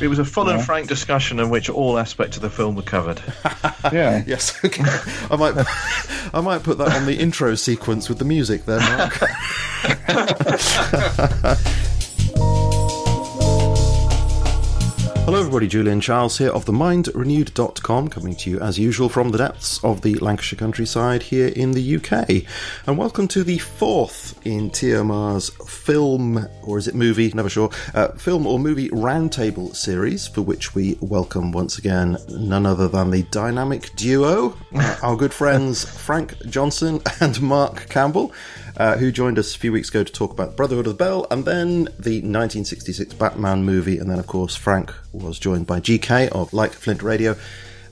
It was a full and frank discussion in which all aspects of the film were covered. Yeah. Yes. Okay. I might put that on the intro sequence with the music there, Mark. Hello everybody, Julian Charles here of TheMindRenewed.com, coming to you as usual from the depths of the Lancashire countryside here in the UK. And welcome to the fourth in TMR's film, or is it movie, never sure, film or movie roundtable series, for which we welcome once again none other than the dynamic duo, our good friends Frank Johnson and Mark Campbell. Who joined us a few weeks ago to talk about Brotherhood of the Bell, and then the 1966 Batman movie, and then, of course, Frank was joined by GK of Like Flint Radio,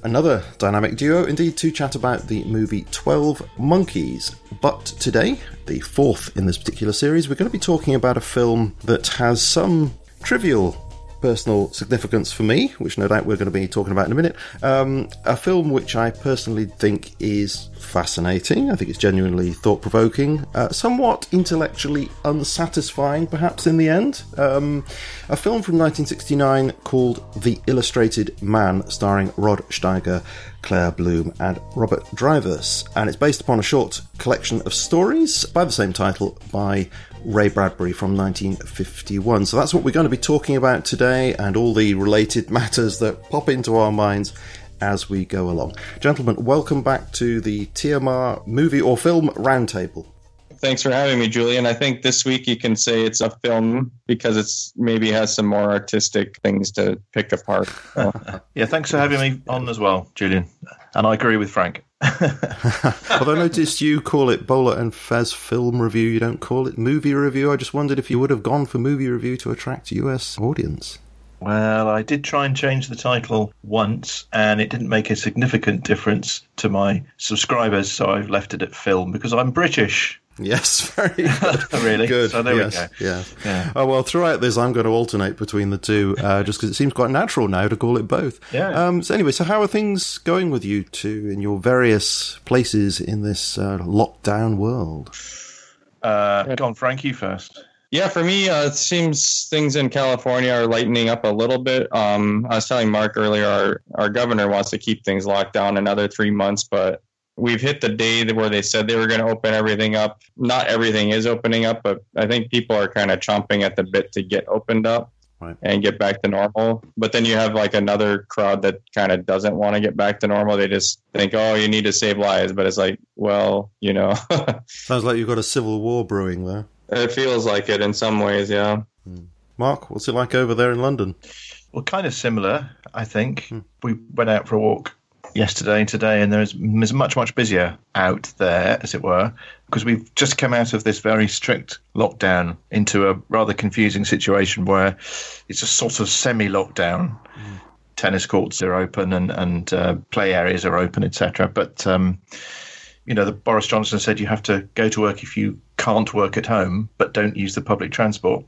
another dynamic duo, indeed, to chat about the movie 12 Monkeys. But today, the fourth in this particular series, we're going to be talking about a film that has some trivial personal significance for me, which no doubt we're going to be talking about in a minute. A film which I personally think is fascinating. I think it's genuinely thought-provoking, somewhat intellectually unsatisfying perhaps in the end. A film from 1969 called The Illustrated Man, starring Rod Steiger, Claire Bloom and Robert Drivas, and it's based upon a short collection of stories by the same title by Ray Bradbury from 1951. So that's what we're going to be talking about today, and all the related matters that pop into our minds as we go along. Gentlemen, welcome back to the TMR movie or film roundtable. Thanks for having me, Julian. I think this week you can say it's a film because it's maybe has some more artistic things to pick apart. Yeah, thanks for having me on as well, Julian. And I agree with Frank. Although I noticed you call it Bowler and Fez film review. You don't call it movie review. I just wondered if you would have gone for movie review to attract a US audience. Well, I did try and change the title once, and it didn't make a significant difference to my subscribers, so I've left it at film because I'm British. Yes, very good. Really? Good. So there we go. Yeah. Oh, well, throughout this, I'm going to alternate between the two, just because it seems quite natural now to call it both. Yeah. So anyway, so how are things going with you two in your various places in this lockdown world? Go on, Frank, you first. Yeah, for me, it seems things in California are lightening up a little bit. I was telling Mark earlier, our governor wants to keep things locked down another 3 months, but we've hit the day where they said they were going to open everything up. Not everything is opening up, but I think people are kind of chomping at the bit to get opened up and get back to normal. But then you have like another crowd that kind of doesn't want to get back to normal. They just think, oh, you need to save lives. But it's like, well, you know. Sounds like you've got a civil war brewing there. It feels like it in some ways, yeah. Mark, what's it like over there in London? Well, kind of similar, I think. We went out for a walk yesterday and today, and there's much busier out there, as it were, because we've just come out of this very strict lockdown into a rather confusing situation where it's a sort of semi-lockdown. Tennis courts are open and play areas are open, etc. But you know, the Boris Johnson said you have to go to work if you can't work at home, but don't use the public transport,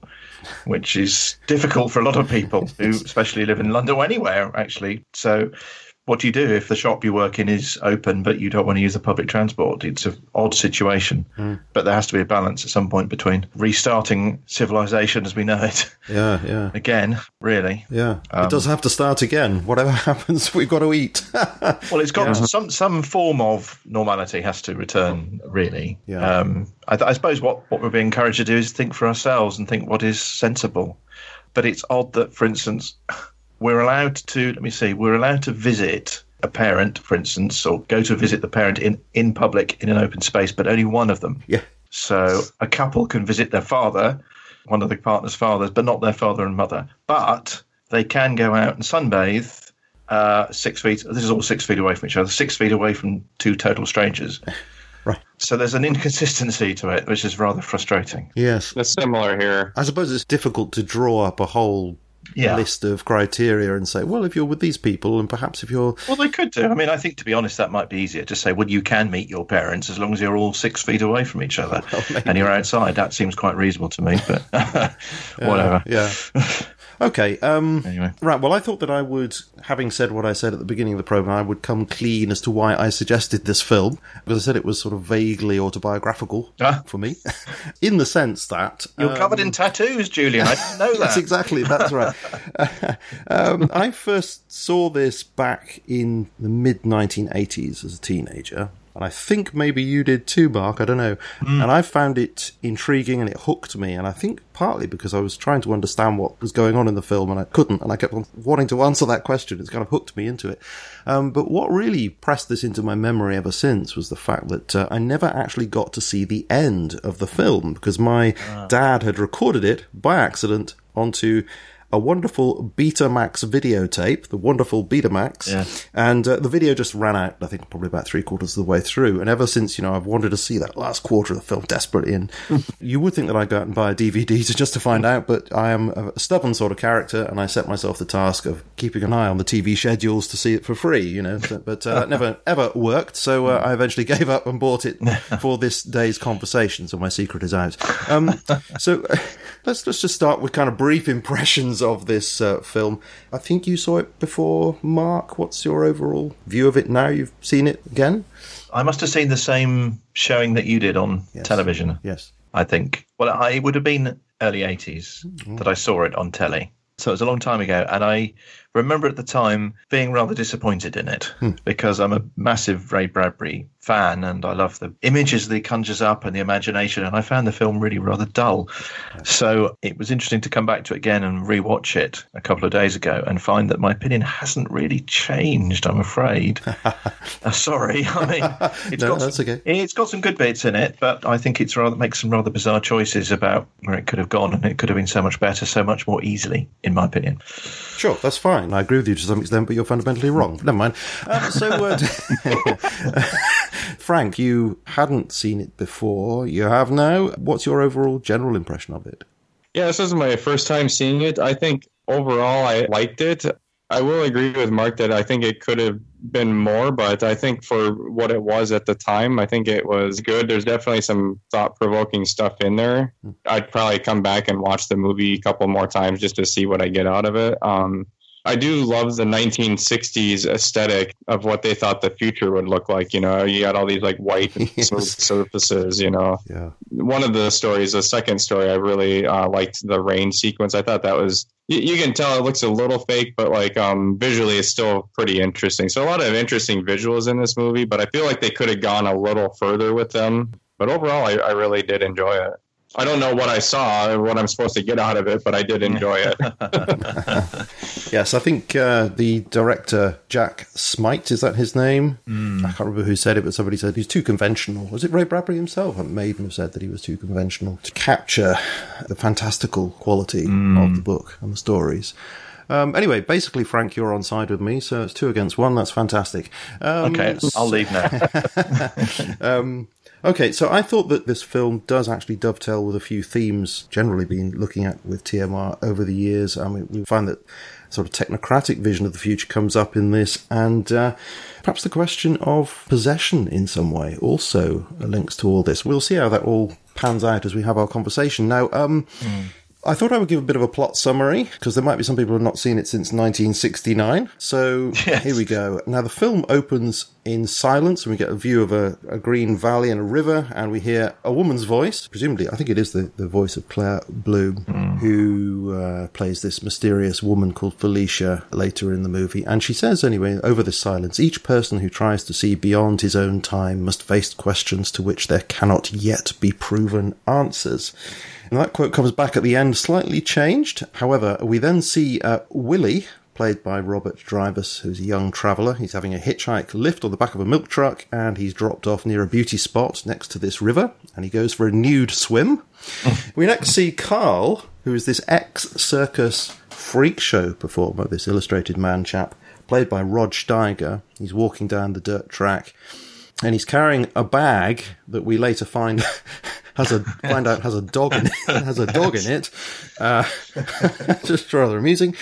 which is difficult for a lot of people who especially live in London or anywhere, actually. So what do you do if the shop you work in is open, but you don't want to use the public transport? It's an odd situation, but there has to be a balance at some point between restarting civilization as we know it. Yeah. Again, really. Yeah, it does have to start again. Whatever happens, we've got to eat. Well, it's got some form of normality has to return, really. Yeah. I suppose what we're being encouraged to do is think for ourselves and think what is sensible. But it's odd that, for instance, we're allowed to visit a parent, for instance, or go to visit the parent in public in an open space, but only one of them. Yeah. So a couple can visit their father, one of the partner's fathers, but not their father and mother. But they can go out and sunbathe 6 feet. This is all 6 feet away from each other, 6 feet away from two total strangers. Right. So there's an inconsistency to it, which is rather frustrating. Yes. That's similar here. I suppose it's difficult to draw up a whole list of criteria and say, well, if you're with these people, and perhaps if you're... Well, they could do. I mean, I think, to be honest, that might be easier to say, well, you can meet your parents as long as you're all 6 feet away from each other, and you're outside. That seems quite reasonable to me, but whatever. Yeah. Okay. Anyway. Right, well, I thought that I would, having said what I said at the beginning of the programme, I would come clean as to why I suggested this film, because I said it was sort of vaguely autobiographical for me, in the sense that... You're covered in tattoos, Julian. I didn't know that. Yes, exactly. That's right. I first saw this back in the mid-1980s as a teenager, and I think maybe you did too, Mark, I don't know. And I found it intriguing and it hooked me, and I think partly because I was trying to understand what was going on in the film and I couldn't, and I kept on wanting to answer that question. It's kind of hooked me into it. But what really pressed this into my memory ever since was the fact that I never actually got to see the end of the film, because my dad had recorded it by accident onto... a wonderful Betamax videotape, the wonderful Betamax, and the video just ran out, I think, probably about 3/4 of the way through, and ever since, you know, I've wanted to see that last quarter of the film desperately, and you would think that I'd go out and buy a DVD just to find out, but I am a stubborn sort of character, and I set myself the task of keeping an eye on the TV schedules to see it for free, you know, but that never, ever worked, so I eventually gave up and bought it for this day's conversation, so my secret is out. So let's just start with kind of brief impressions of this film. I think you saw it before, Mark. What's your overall view of it now? You've seen it again? I must have seen the same showing that you did on television. Yes. I think. Well, it would have been early 80s that I saw it on telly. So it was a long time ago. And I remember at the time being rather disappointed in it because I'm a massive Ray Bradbury fan and I love the images that he conjures up and the imagination. And I found the film really rather dull. So it was interesting to come back to it again and rewatch it a couple of days ago and find that my opinion hasn't really changed, I'm afraid. Sorry. I mean, it's, no, that's okay. It's got some good bits in it, but I think it's rather makes some rather bizarre choices about where it could have gone, and it could have been so much better, so much more easily, in my opinion. Sure, that's fine. I agree with you to some extent, but you're fundamentally wrong. Never mind. Frank, you hadn't seen it before. You have now. What's your overall general impression of it? Yeah, this is my first time seeing it. I think overall I liked it. I will agree with Mark that I think it could have been more, but I think for what it was at the time, I think it was good. There's definitely some thought-provoking stuff in there. I'd probably come back and watch the movie a couple more times just to see what I get out of it. I do love the 1960s aesthetic of what they thought the future would look like. You know, you got all these like white and smooth surfaces, you know. Yeah. One of the stories, the second story, I really liked the rain sequence. I thought that was, you can tell it looks a little fake, but like visually it's still pretty interesting. So a lot of interesting visuals in this movie, but I feel like they could have gone a little further with them. But overall, I really did enjoy it. I don't know what I saw and what I'm supposed to get out of it, but I did enjoy it. Yes, I think the director, Jack Smight, is that his name? I can't remember who said it, but somebody said he's too conventional. Was it Ray Bradbury himself? I may even have said that he was too conventional to capture the fantastical quality of the book and the stories. Anyway, basically, Frank, you're on side with me, so it's 2 against 1. That's fantastic. Okay, I'll leave now. Okay, so I thought that this film does actually dovetail with a few themes generally been looking at with TMR over the years. I mean, we find that sort of technocratic vision of the future comes up in this, and perhaps the question of possession in some way also links to all this. We'll see how that all pans out as we have our conversation. Now, I thought I would give a bit of a plot summary, because there might be some people who have not seen it since 1969. So here we go. Now, the film opens in silence, and we get a view of a green valley and a river, and we hear a woman's voice, presumably, I think it is the voice of Claire Bloom, who plays this mysterious woman called Felicia later in the movie. And she says, anyway, over this silence, each person who tries to see beyond his own time must face questions to which there cannot yet be proven answers. And that quote comes back at the end slightly changed. However, we then see Willie, played by Robert Drivas, who's a young traveller. He's having a hitchhike lift on the back of a milk truck, and he's dropped off near a beauty spot next to this river, and he goes for a nude swim. We next see Carl, who is this ex-circus freak show performer, this Illustrated Man chap, played by Rod Steiger. He's walking down the dirt track, and he's carrying a bag that we later find... has a dog in it. Just rather amusing.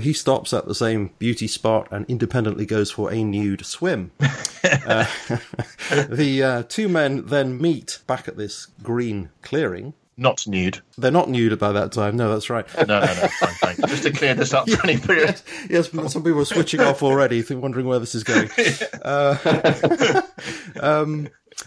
He stops at the same beauty spot and independently goes for a nude swim. The two men then meet back at this green clearing. Not nude. They're not nude by that time. No, that's right. No, fine, thank you. Just to clear this up for any period. Yes, some people are switching off already, wondering where this is going.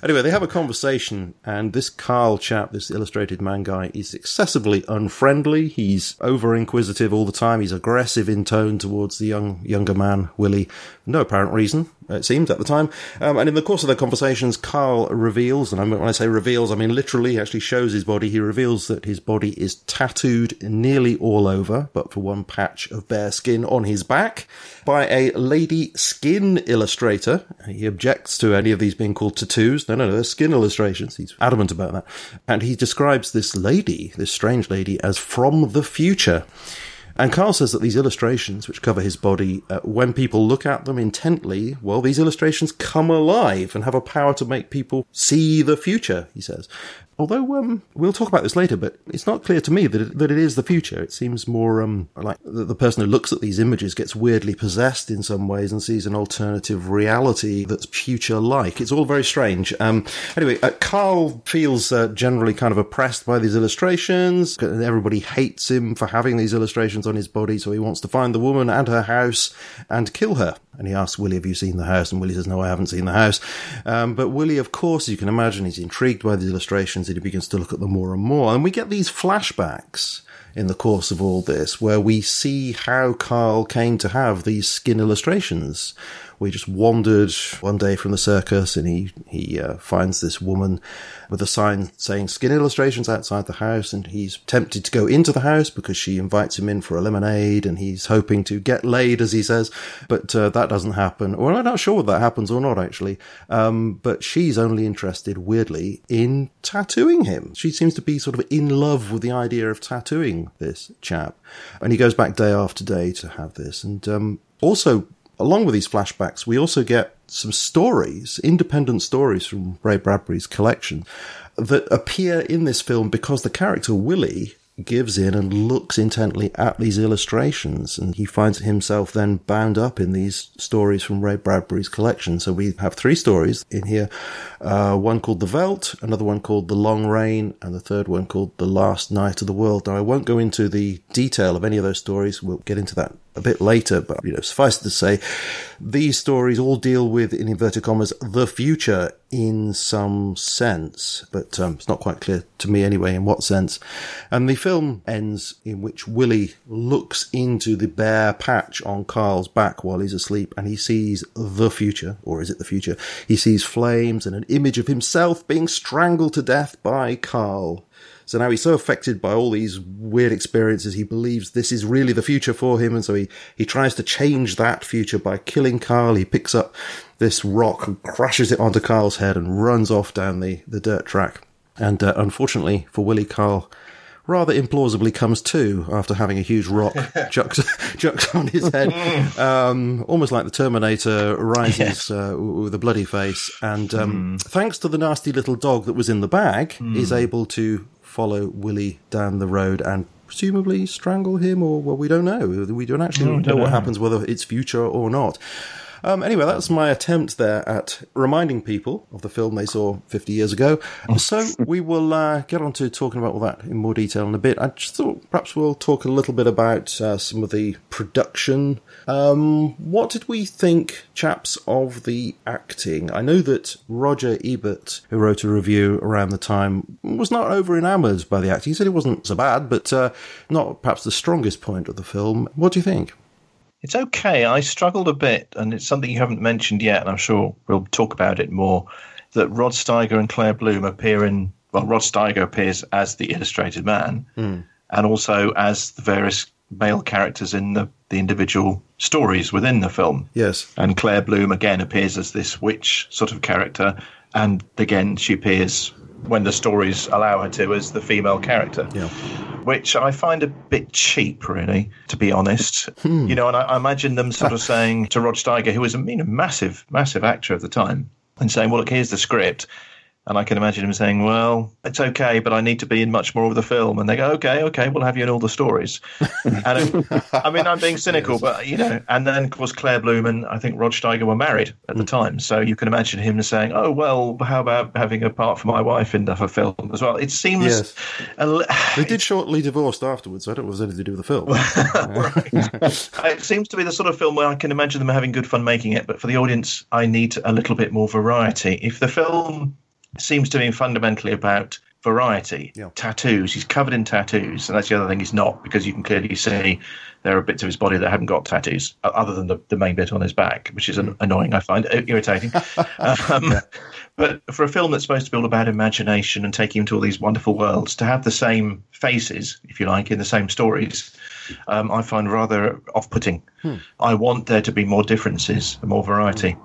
Anyway, they have a conversation, and this Carl chap, this Illustrated Man guy, is excessively unfriendly. He's over-inquisitive all the time. He's aggressive in tone towards the younger man, Willie. No apparent reason, it seems, at the time. And in the course of their conversations, Carl reveals, and when I say reveals, I mean literally, he actually shows his body. He reveals that his body is tattooed nearly all over, but for one patch of bare skin on his back, by a lady skin illustrator. He objects to any of these being called tattoos. No, they're skin illustrations. He's adamant about that. And he describes this lady, this strange lady, as from the future. And Carl says that these illustrations, which cover his body, when people look at them intently, well, these illustrations come alive and have a power to make people see the future, he says. Although we'll talk about this later, but it's not clear to me that it is the future. It seems more like the person who looks at these images gets weirdly possessed in some ways and sees an alternative reality that's future-like. It's all very strange. Anyway, Carl feels generally kind of oppressed by these illustrations. Everybody hates him for having these illustrations on his body, so he wants to find the woman and her house and kill her. And he asks Willie, have you seen the house? And Willie says, no, I haven't seen the house. But Willie, of course, you can imagine, is intrigued by these illustrations and he begins to look at them more and more. And we get these flashbacks in the course of all this where we see how Carl came to have these skin illustrations. We just wandered one day from the circus and he finds this woman with a sign saying skin illustrations outside the house, and he's tempted to go into the house because she invites him in for a lemonade and he's hoping to get laid, as he says, but that doesn't happen. Well, I'm not sure whether that happens or not, actually, but she's only interested, weirdly, in tattooing him. She seems to be sort of in love with the idea of tattooing this chap, and he goes back day after day to have this. And also, along with these flashbacks, we also get some stories, independent stories from Ray Bradbury's collection that appear in this film because the character Willie gives in and looks intently at these illustrations, and he finds himself then bound up in these stories from Ray Bradbury's collection. So we have three stories in here, one called The Veldt, another one called The Long Rain, and the third one called The Last Night of the World. Now, I won't go into the detail of any of those stories. We'll get into that a bit later, but suffice it to say, these stories all deal with, in inverted commas, the future in some sense, but it's not quite clear to me anyway in what sense. And the film ends in which Willie looks into the bare patch on Carl's back while he's asleep, and he sees the future, or is it the future? He sees flames and an image of himself being strangled to death by Carl. So now he's so affected by all these weird experiences, he believes this is really the future for him, and so he tries to change that future by killing Carl. He picks up this rock and crashes it onto Carl's head and runs off down the dirt track. And unfortunately for Willie, Carl rather implausibly comes to after having a huge rock chucks on his head, almost like the Terminator Rises, with a bloody face. And thanks to the nasty little dog that was in the bag, is able to follow Willie down the road and presumably strangle him, or, well, we don't know. We don't actually know what happens, whether it's future or not. Anyway, that's my attempt there at reminding people of the film they saw 50 years ago. So we will get on to talking about all that in more detail in a bit. I just thought perhaps we'll talk a little bit about some of the production. What did we think, chaps, of the acting? I know that Roger Ebert, who wrote a review around the time, was not over-enamoured by the acting. He said it wasn't so bad, but not perhaps the strongest point of the film. What do you think? It's okay. I struggled a bit, and it's something you haven't mentioned yet, and I'm sure we'll talk about it more, that Rod Steiger and Claire Bloom appear in... Well, Rod Steiger appears as the Illustrated Man, and also as the various male characters in the individual stories within the film. Yes. And Claire Bloom, again, appears as this witch sort of character, and again, she appears, when the stories allow her to, as the female character. Yeah. Which I find a bit cheap, really, to be honest. And I imagine them sort of saying to Rod Steiger, who was a massive, massive actor at the time, and saying, well, look, here's the script. And I can imagine him saying, well, it's okay, but I need to be in much more of the film. And they go, okay, we'll have you in all the stories. And I mean, I'm being cynical, but, you know. And then, of course, Claire Bloom and I think Rod Steiger were married at the time. So you can imagine him saying, oh, well, how about having a part for my wife in the film as well? It seems... Yes. They did shortly divorced afterwards. So I don't know if it was anything to do with the film. It seems to be the sort of film where I can imagine them having good fun making it. But for the audience, I need a little bit more variety. If the film... seems to be fundamentally about variety, tattoos. He's covered in tattoos, and that's the other thing he's not, because you can clearly see there are bits of his body that haven't got tattoos, other than the main bit on his back, which is annoying, I find, irritating. But for a film that's supposed to be all about imagination and taking him to all these wonderful worlds, to have the same faces, if you like, in the same stories, I find rather off-putting. I want there to be more differences, more variety.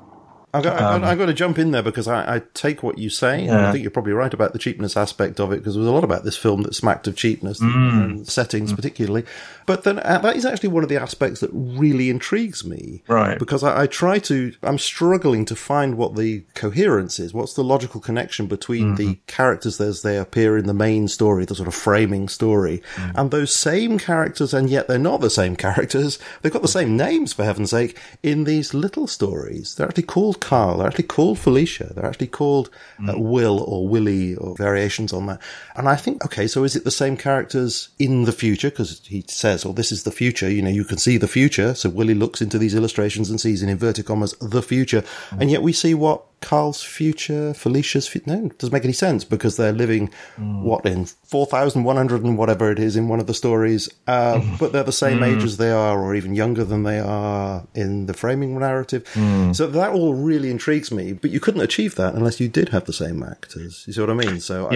I've got to jump in there because I take what you say, and I think you're probably right about the cheapness aspect of it, because there was a lot about this film that smacked of cheapness, and settings particularly. But then that is actually one of the aspects that really intrigues me, right? Because I'm struggling to find what the coherence is. What's the logical connection between the characters as they appear in the main story, the sort of framing story, and those same characters, and yet they're not the same characters. They've got the same names, for heaven's sake, in these little stories. They're actually called Carl, they're actually called Felicia, they're actually called Will or Willie or variations on that. And I think, okay, so is it the same characters in the future? Because he says, oh, this is the future, you know, you can see the future. So Willie looks into these illustrations and sees in inverted commas the future. And yet we see what Carl's future, Felicia's future. No, it doesn't make any sense, because they're living, in 4,100 and whatever it is in one of the stories, but they're the same age as they are, or even younger than they are in the framing narrative. So that all really intrigues me, but you couldn't achieve that unless you did have the same actors. You see what I mean? So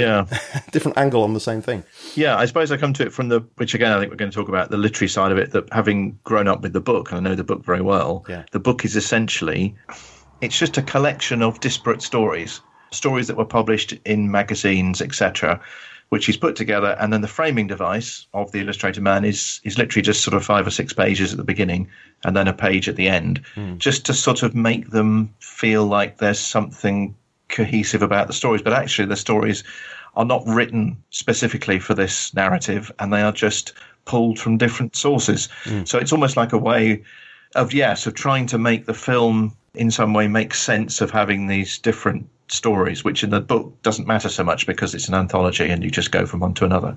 different angle on the same thing. Yeah, I suppose I come to it from which again, I think we're going to talk about the literary side of it, that having grown up with the book, and I know the book very well, the book is essentially... It's just a collection of disparate stories that were published in magazines, etc., which he's put together. And then the framing device of The Illustrated Man is literally just sort of 5 or 6 pages at the beginning and then a page at the end, just to sort of make them feel like there's something cohesive about the stories. But actually the stories are not written specifically for this narrative, and they are just pulled from different sources. So it's almost like a way of trying to make the film... in some way makes sense of having these different stories, which in the book doesn't matter so much because it's an anthology and you just go from one to another.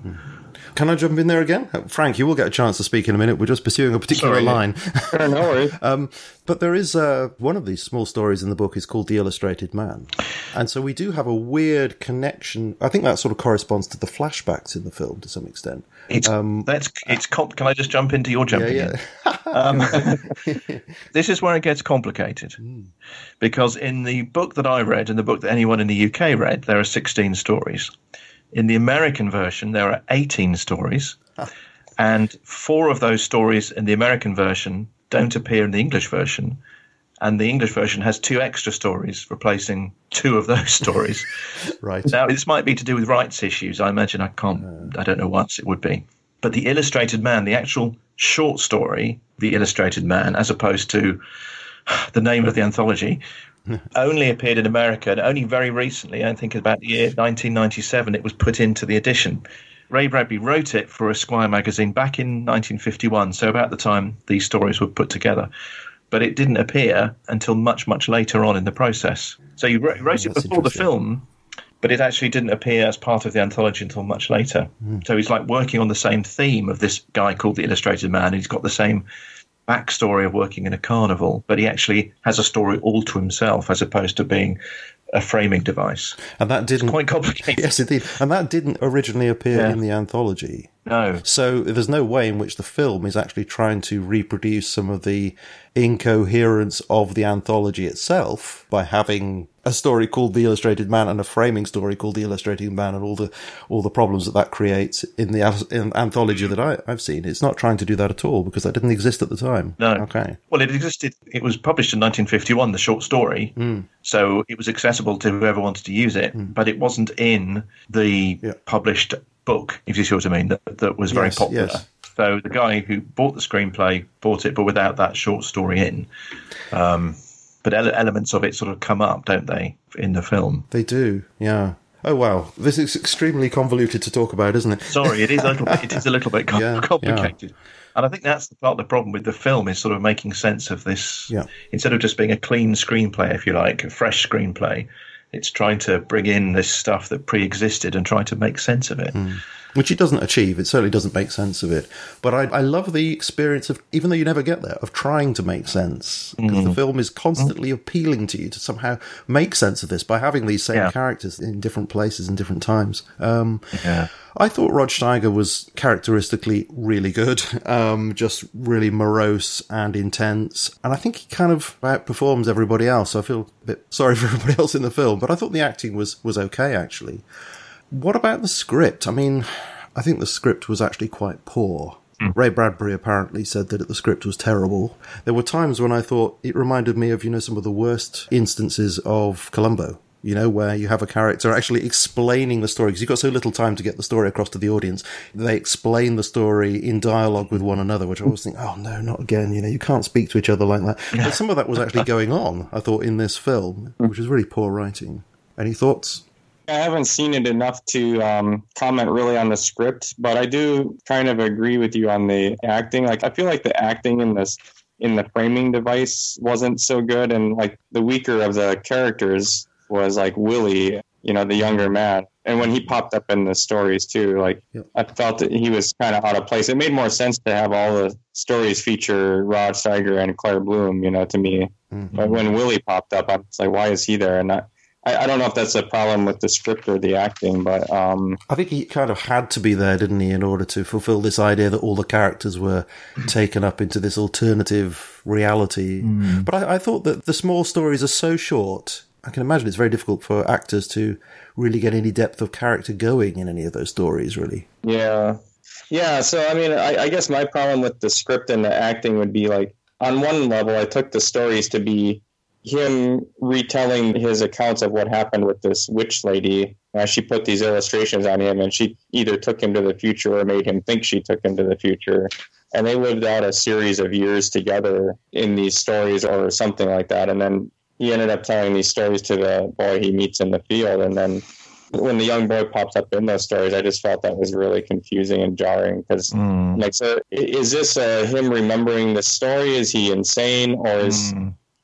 Can I jump in there again? Frank, you will get a chance to speak in a minute. We're just pursuing a particular line. No worries. But there is one of these small stories in the book is called The Illustrated Man. And so we do have a weird connection. I think that sort of corresponds to the flashbacks in the film to some extent. Can I just jump into your jumping in? This is where it gets complicated. Because in the book that I read, and the book that anyone in the UK read, there are 16 stories. In the American version, there are 18 stories, and 4 of those stories in the American version don't appear in the English version, and the English version has 2 extra stories replacing 2 of those stories. Right. Now, this might be to do with rights issues. I imagine I don't know what it would be. But The Illustrated Man, the actual short story, The Illustrated Man, as opposed to the name of the anthology, only appeared in America, and only very recently, I think about the year 1997, it was put into the edition. Ray Bradbury wrote it for Esquire magazine back in 1951, so about the time these stories were put together. But it didn't appear until much, much later on in the process. So you wrote it before the film, but it actually didn't appear as part of the anthology until much later. So he's like working on the same theme of this guy called The Illustrated Man. He's got the same... backstory of working in a carnival, but he actually has a story all to himself as opposed to being a framing device. And that didn't... It's quite complicated. Yes, indeed. And that didn't originally appear in the anthology. No. So there's no way in which the film is actually trying to reproduce some of the incoherence of the anthology itself by having a story called The Illustrated Man and a framing story called The Illustrated Man and all the problems that creates in the anthology that I've seen. It's not trying to do that at all because that didn't exist at the time. No. Okay. Well, it existed. It was published in 1951, the short story. So it was accessible to whoever wanted to use it, but it wasn't in the published book, if you see what I mean, that was very popular. Yes. So the guy who bought the screenplay bought it, but without that short story in. but elements of it sort of come up, don't they, in the film? They do, yeah. Oh, wow. This is extremely convoluted to talk about, isn't it? Sorry, it is a little bit, complicated. Yeah. And I think that's the part of the problem with the film is sort of making sense of this. Yeah. Instead of just being a clean screenplay, if you like, a fresh screenplay, it's trying to bring in this stuff that pre-existed and try to make sense of it. Mm. Which it doesn't achieve. It certainly doesn't make sense of it. But I love the experience of, even though you never get there, of trying to make sense. Because the film is constantly appealing to you to somehow make sense of this by having these same characters in different places and different times. I thought Rod Steiger was characteristically really good, just really morose and intense. And I think he kind of outperforms everybody else. So I feel a bit sorry for everybody else in the film. But I thought the acting was okay, actually. What about the script? I mean, I think the script was actually quite poor. Ray Bradbury apparently said that the script was terrible. There were times when I thought it reminded me of, you know, some of the worst instances of Columbo, you know, where you have a character actually explaining the story because you've got so little time to get the story across to the audience. They explain the story in dialogue with one another, which I always think, oh, no, not again. You know, you can't speak to each other like that. But some of that was actually going on, I thought, in this film, which is really poor writing. Any thoughts? I haven't seen it enough to comment really on the script, but I do kind of agree with you on the acting. Like, I feel like the acting in the framing device wasn't so good, and like the weaker of the characters was like Willie, you know, the younger man, and when he popped up in the stories too, like I felt that he was kind of out of place. It made more sense to have all the stories feature Rod Steiger and Claire Bloom, you know, to me. But when Willie popped up, I was like, why is he there? And I don't know if that's a problem with the script or the acting, but... I think he kind of had to be there, didn't he, in order to fulfill this idea that all the characters were taken up into this alternative reality. But I thought that the small stories are so short... I can imagine it's very difficult for actors to really get any depth of character going in any of those stories, really. Yeah, so, I mean, I guess my problem with the script and the acting would be, like, on one level, I took the stories to be... him retelling his accounts of what happened with this witch lady. She put these illustrations on him, and she either took him to the future or made him think she took him to the future. And they lived out a series of years together in these stories or something like that. And then he ended up telling these stories to the boy he meets in the field. And then when the young boy pops up in those stories, I just felt that was really confusing and jarring. Because, like, so is this him remembering the story? Is he insane? Or is...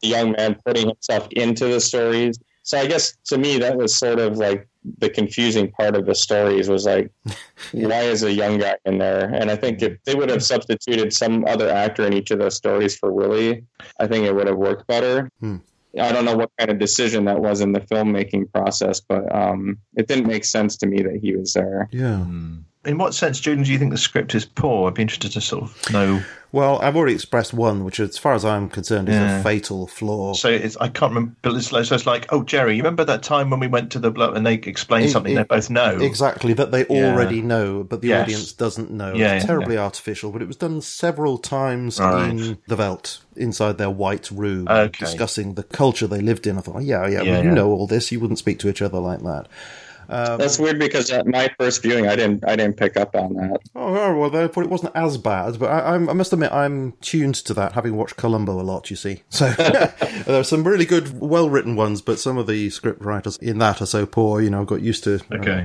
young man putting himself into the stories? So I guess to me that was sort of like the confusing part of the stories was like, why is a young guy in there? And I think if they would have substituted some other actor in each of those stories for Willie, I think it would have worked better. I don't know what kind of decision that was in the filmmaking process, but it didn't make sense to me that he was there. In what sense, Julian, do you think the script is poor? I'd be interested to sort of know. Well, I've already expressed one, which, as far as I'm concerned, is a fatal flaw. So it's, I can't remember, but it's like, oh, Jerry, you remember that time when we went to the blood and they explained something they both know? Exactly, that they already know, but the audience doesn't know. It's terribly artificial, but it was done several times in The Veldt, inside their white room, discussing the culture they lived in. I thought, you know all this, you wouldn't speak to each other like that. That's weird because at my first viewing, I didn't pick up on that. Oh well, it wasn't as bad, but I must admit I'm tuned to that, having watched Columbo a lot. You see, so there are some really good, well-written ones, but some of the script writers in that are so poor. You know, I got used to.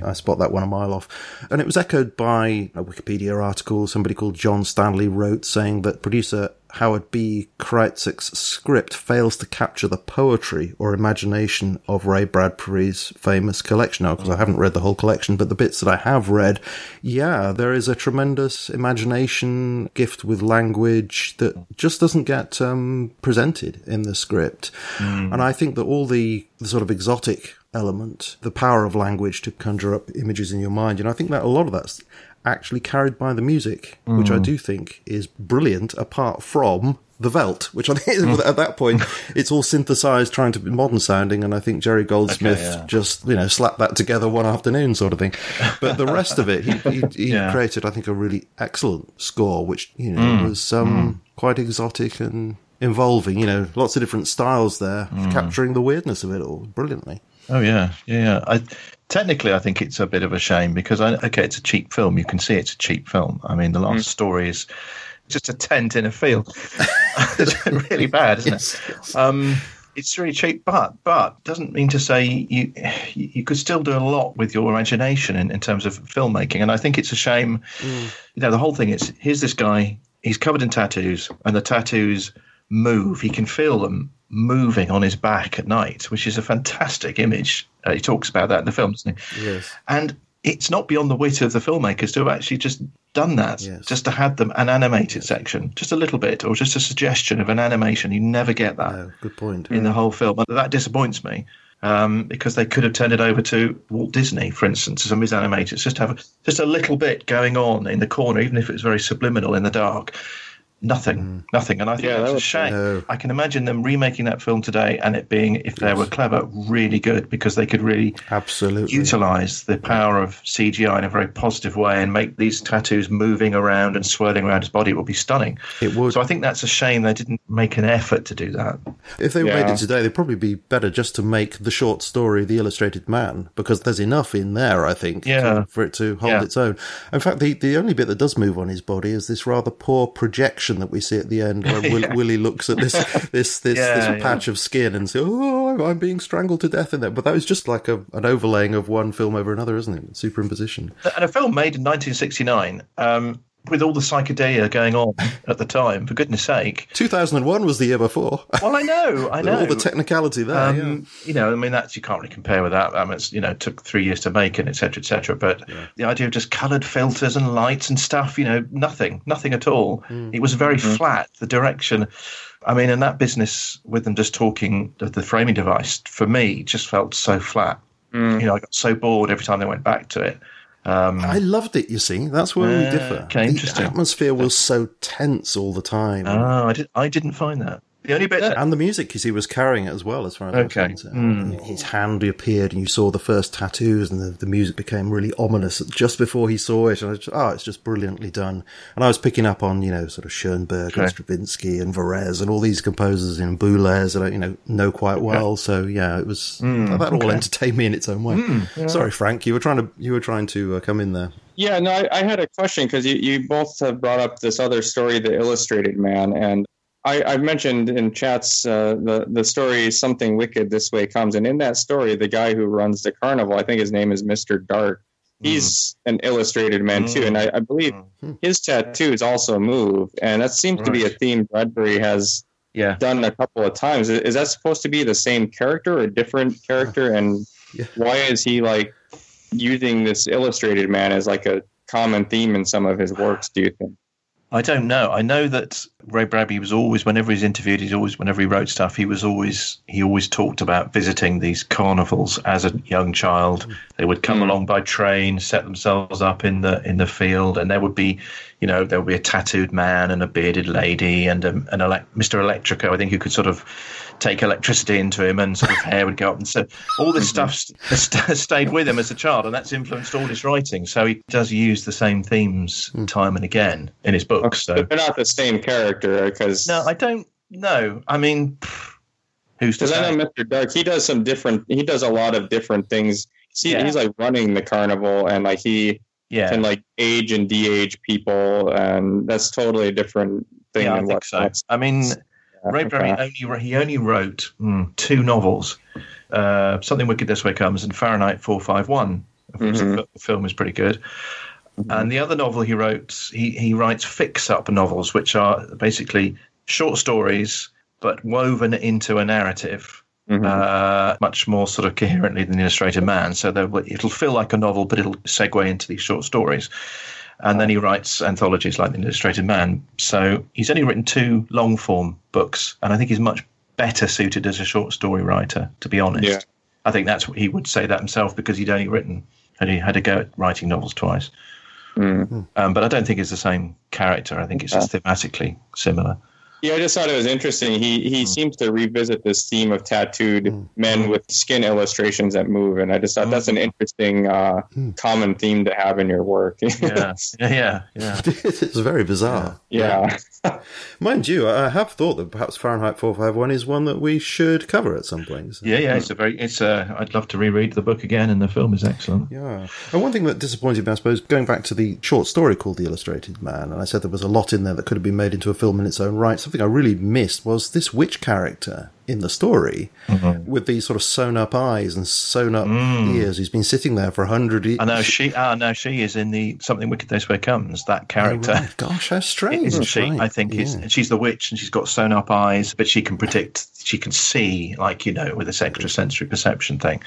I spot that one a mile off, and it was echoed by a Wikipedia article. Somebody called John Stanley wrote saying that producer Howard B. Kreitzik's script fails to capture the poetry or imagination of Ray Bradbury's famous collection. Now, because I haven't read the whole collection, but the bits that I have read, there is a tremendous imagination, gift with language that just doesn't get presented in the script. And I think that all the sort of exotic element, the power of language to conjure up images in your mind, and I think that a lot of that's actually carried by the music, which I do think is brilliant, apart from The Veldt, which I think at that point it's all synthesized, trying to be modern sounding, and I think Jerry Goldsmith just, you know, slapped that together one afternoon sort of thing. But the rest of it, he created, I think, a really excellent score, which, you know, was quite exotic and involving, you know, lots of different styles there, capturing the weirdness of it all brilliantly. Oh, yeah. Technically, I think it's a bit of a shame because, it's a cheap film. You can see it's a cheap film. I mean, the last story is just a tent in a field. It's really bad, isn't it? It's really cheap, but doesn't mean to say you could still do a lot with your imagination in terms of filmmaking. And I think it's a shame. You know, the whole thing is, here's this guy, he's covered in tattoos, and the tattoos move. He can feel them moving on his back at night, which is a fantastic image. He talks about that in the film, doesn't he? Yes. And it's not beyond the wit of the filmmakers to have actually just done that, yes. just to have them an animated section, just a little bit, or just a suggestion of an animation. You never get that good point. In the whole film. And that disappoints me, because they could have turned it over to Walt Disney, for instance, some of his animators, just to have just a little bit going on in the corner, even if it was very subliminal in the dark. Nothing. And I think that's a shame. I can imagine them remaking that film today and it being, if they were clever, really good, because they could really utilise the power of CGI in a very positive way and make these tattoos moving around and swirling around his body. It would be stunning. It would. So I think that's a shame they didn't make an effort to do that. If they made it today, they'd probably be better just to make the short story The Illustrated Man, because there's enough in there, I think, for it to hold its own. In fact, the only bit that does move on his body is this rather poor projection that we see at the end, where Willie looks at this patch of skin and says, "Oh, I'm being strangled to death in there." But that was just like an overlaying of one film over another, isn't it? Superimposition. And a film made in 1969 with all the psychedelia going on at the time. For goodness' sake, 2001 was the year before. Well, I know, all the technicality there. You know, I mean, that's, you can't really compare with that. I mean, it's, you know, it took 3 years to make and etc. etc. But the idea of just coloured filters and lights and stuff, you know, nothing at all. It was very flat. The direction. I mean, and that business with them just talking of the framing device, for me, just felt so flat. You know, I got so bored every time they went back to it. I loved it, you see. That's where we differ. Okay, interesting. The atmosphere was so tense all the time. Oh, I didn't find that. The only bit... And the music, you see, was carrying it as well, as far as I was concerned. His hand appeared and you saw the first tattoos and the music became really ominous just before he saw it. And I was just, it's just brilliantly done. And I was picking up on, you know, sort of Schoenberg and Stravinsky and Varese and all these composers and Boulez that I, you know quite well. So, it was... that all entertained me in its own way. Sorry, Frank, you were trying to come in there. Yeah, no, I had a question, because you both have brought up this other story, The Illustrated Man, and I've mentioned in chats the story Something Wicked This Way Comes. And in that story, the guy who runs the carnival, I think his name is Mr. Dark. He's an illustrated man, too. And I believe his tattoos also move. And that seems to be a theme Bradbury has done a couple of times. Is that supposed to be the same character or a different character? And why is he like using this illustrated man as like a common theme in some of his works, do you think? I don't know. I know that Ray Bradbury was always, whenever he's interviewed, whenever he wrote stuff, he always talked about visiting these carnivals as a young child. They would come along by train, set themselves up in the field, and there would be, you know, there would be a tattooed man and a bearded lady and an Mr. Electrico, I think, who could sort of take electricity into him, and sort of hair would go up, and so all this stuff stayed with him as a child, and that's influenced all his writing. So he does use the same themes time and again in his books. So they're not the same character, because I don't know. I mean, who's to say? I know Mr. Dark. He does a lot of different things. See, he's like running the carnival, and like he can like age and de-age people, and that's totally a different thing. Yeah, I think so. I mean. Ray Bradbury only wrote two novels, Something Wicked This Way Comes and Fahrenheit 451, of which the film is pretty good. And the other novel he wrote, he writes fix-up novels, which are basically short stories but woven into a narrative much more sort of coherently than The Illustrated Man. So it'll feel like a novel, but it'll segue into these short stories. And then he writes anthologies like The Illustrated Man. So he's only written two long-form books, and I think he's much better suited as a short story writer, to be honest. Yeah. I think that's what he would say that himself, because he had a go at writing novels twice. But I don't think it's the same character. I think it's just thematically similar. Yeah, I just thought it was interesting. He seems to revisit this theme of tattooed men with skin illustrations that move, and I just thought that's an interesting common theme to have in your work. Yeah. It's very bizarre. Yeah. Mind you, I have thought that perhaps Fahrenheit 451 is one that we should cover at some point. So. Yeah. I'd love to reread the book again, and the film is excellent. Yeah, and one thing that disappointed me, I suppose, going back to the short story called The Illustrated Man, and I said there was a lot in there that could have been made into a film in its own right. something I really missed was this witch character in the story with these sort of sewn up eyes and sewn up ears. He's been sitting there for 100 years. I know she is in the Something Wicked This Way Comes, that character. Oh, right. Gosh, how strange. Isn't she? Right. I think she's the witch and she's got sewn up eyes, but she can predict, she can see, like, you know, with this extrasensory perception thing.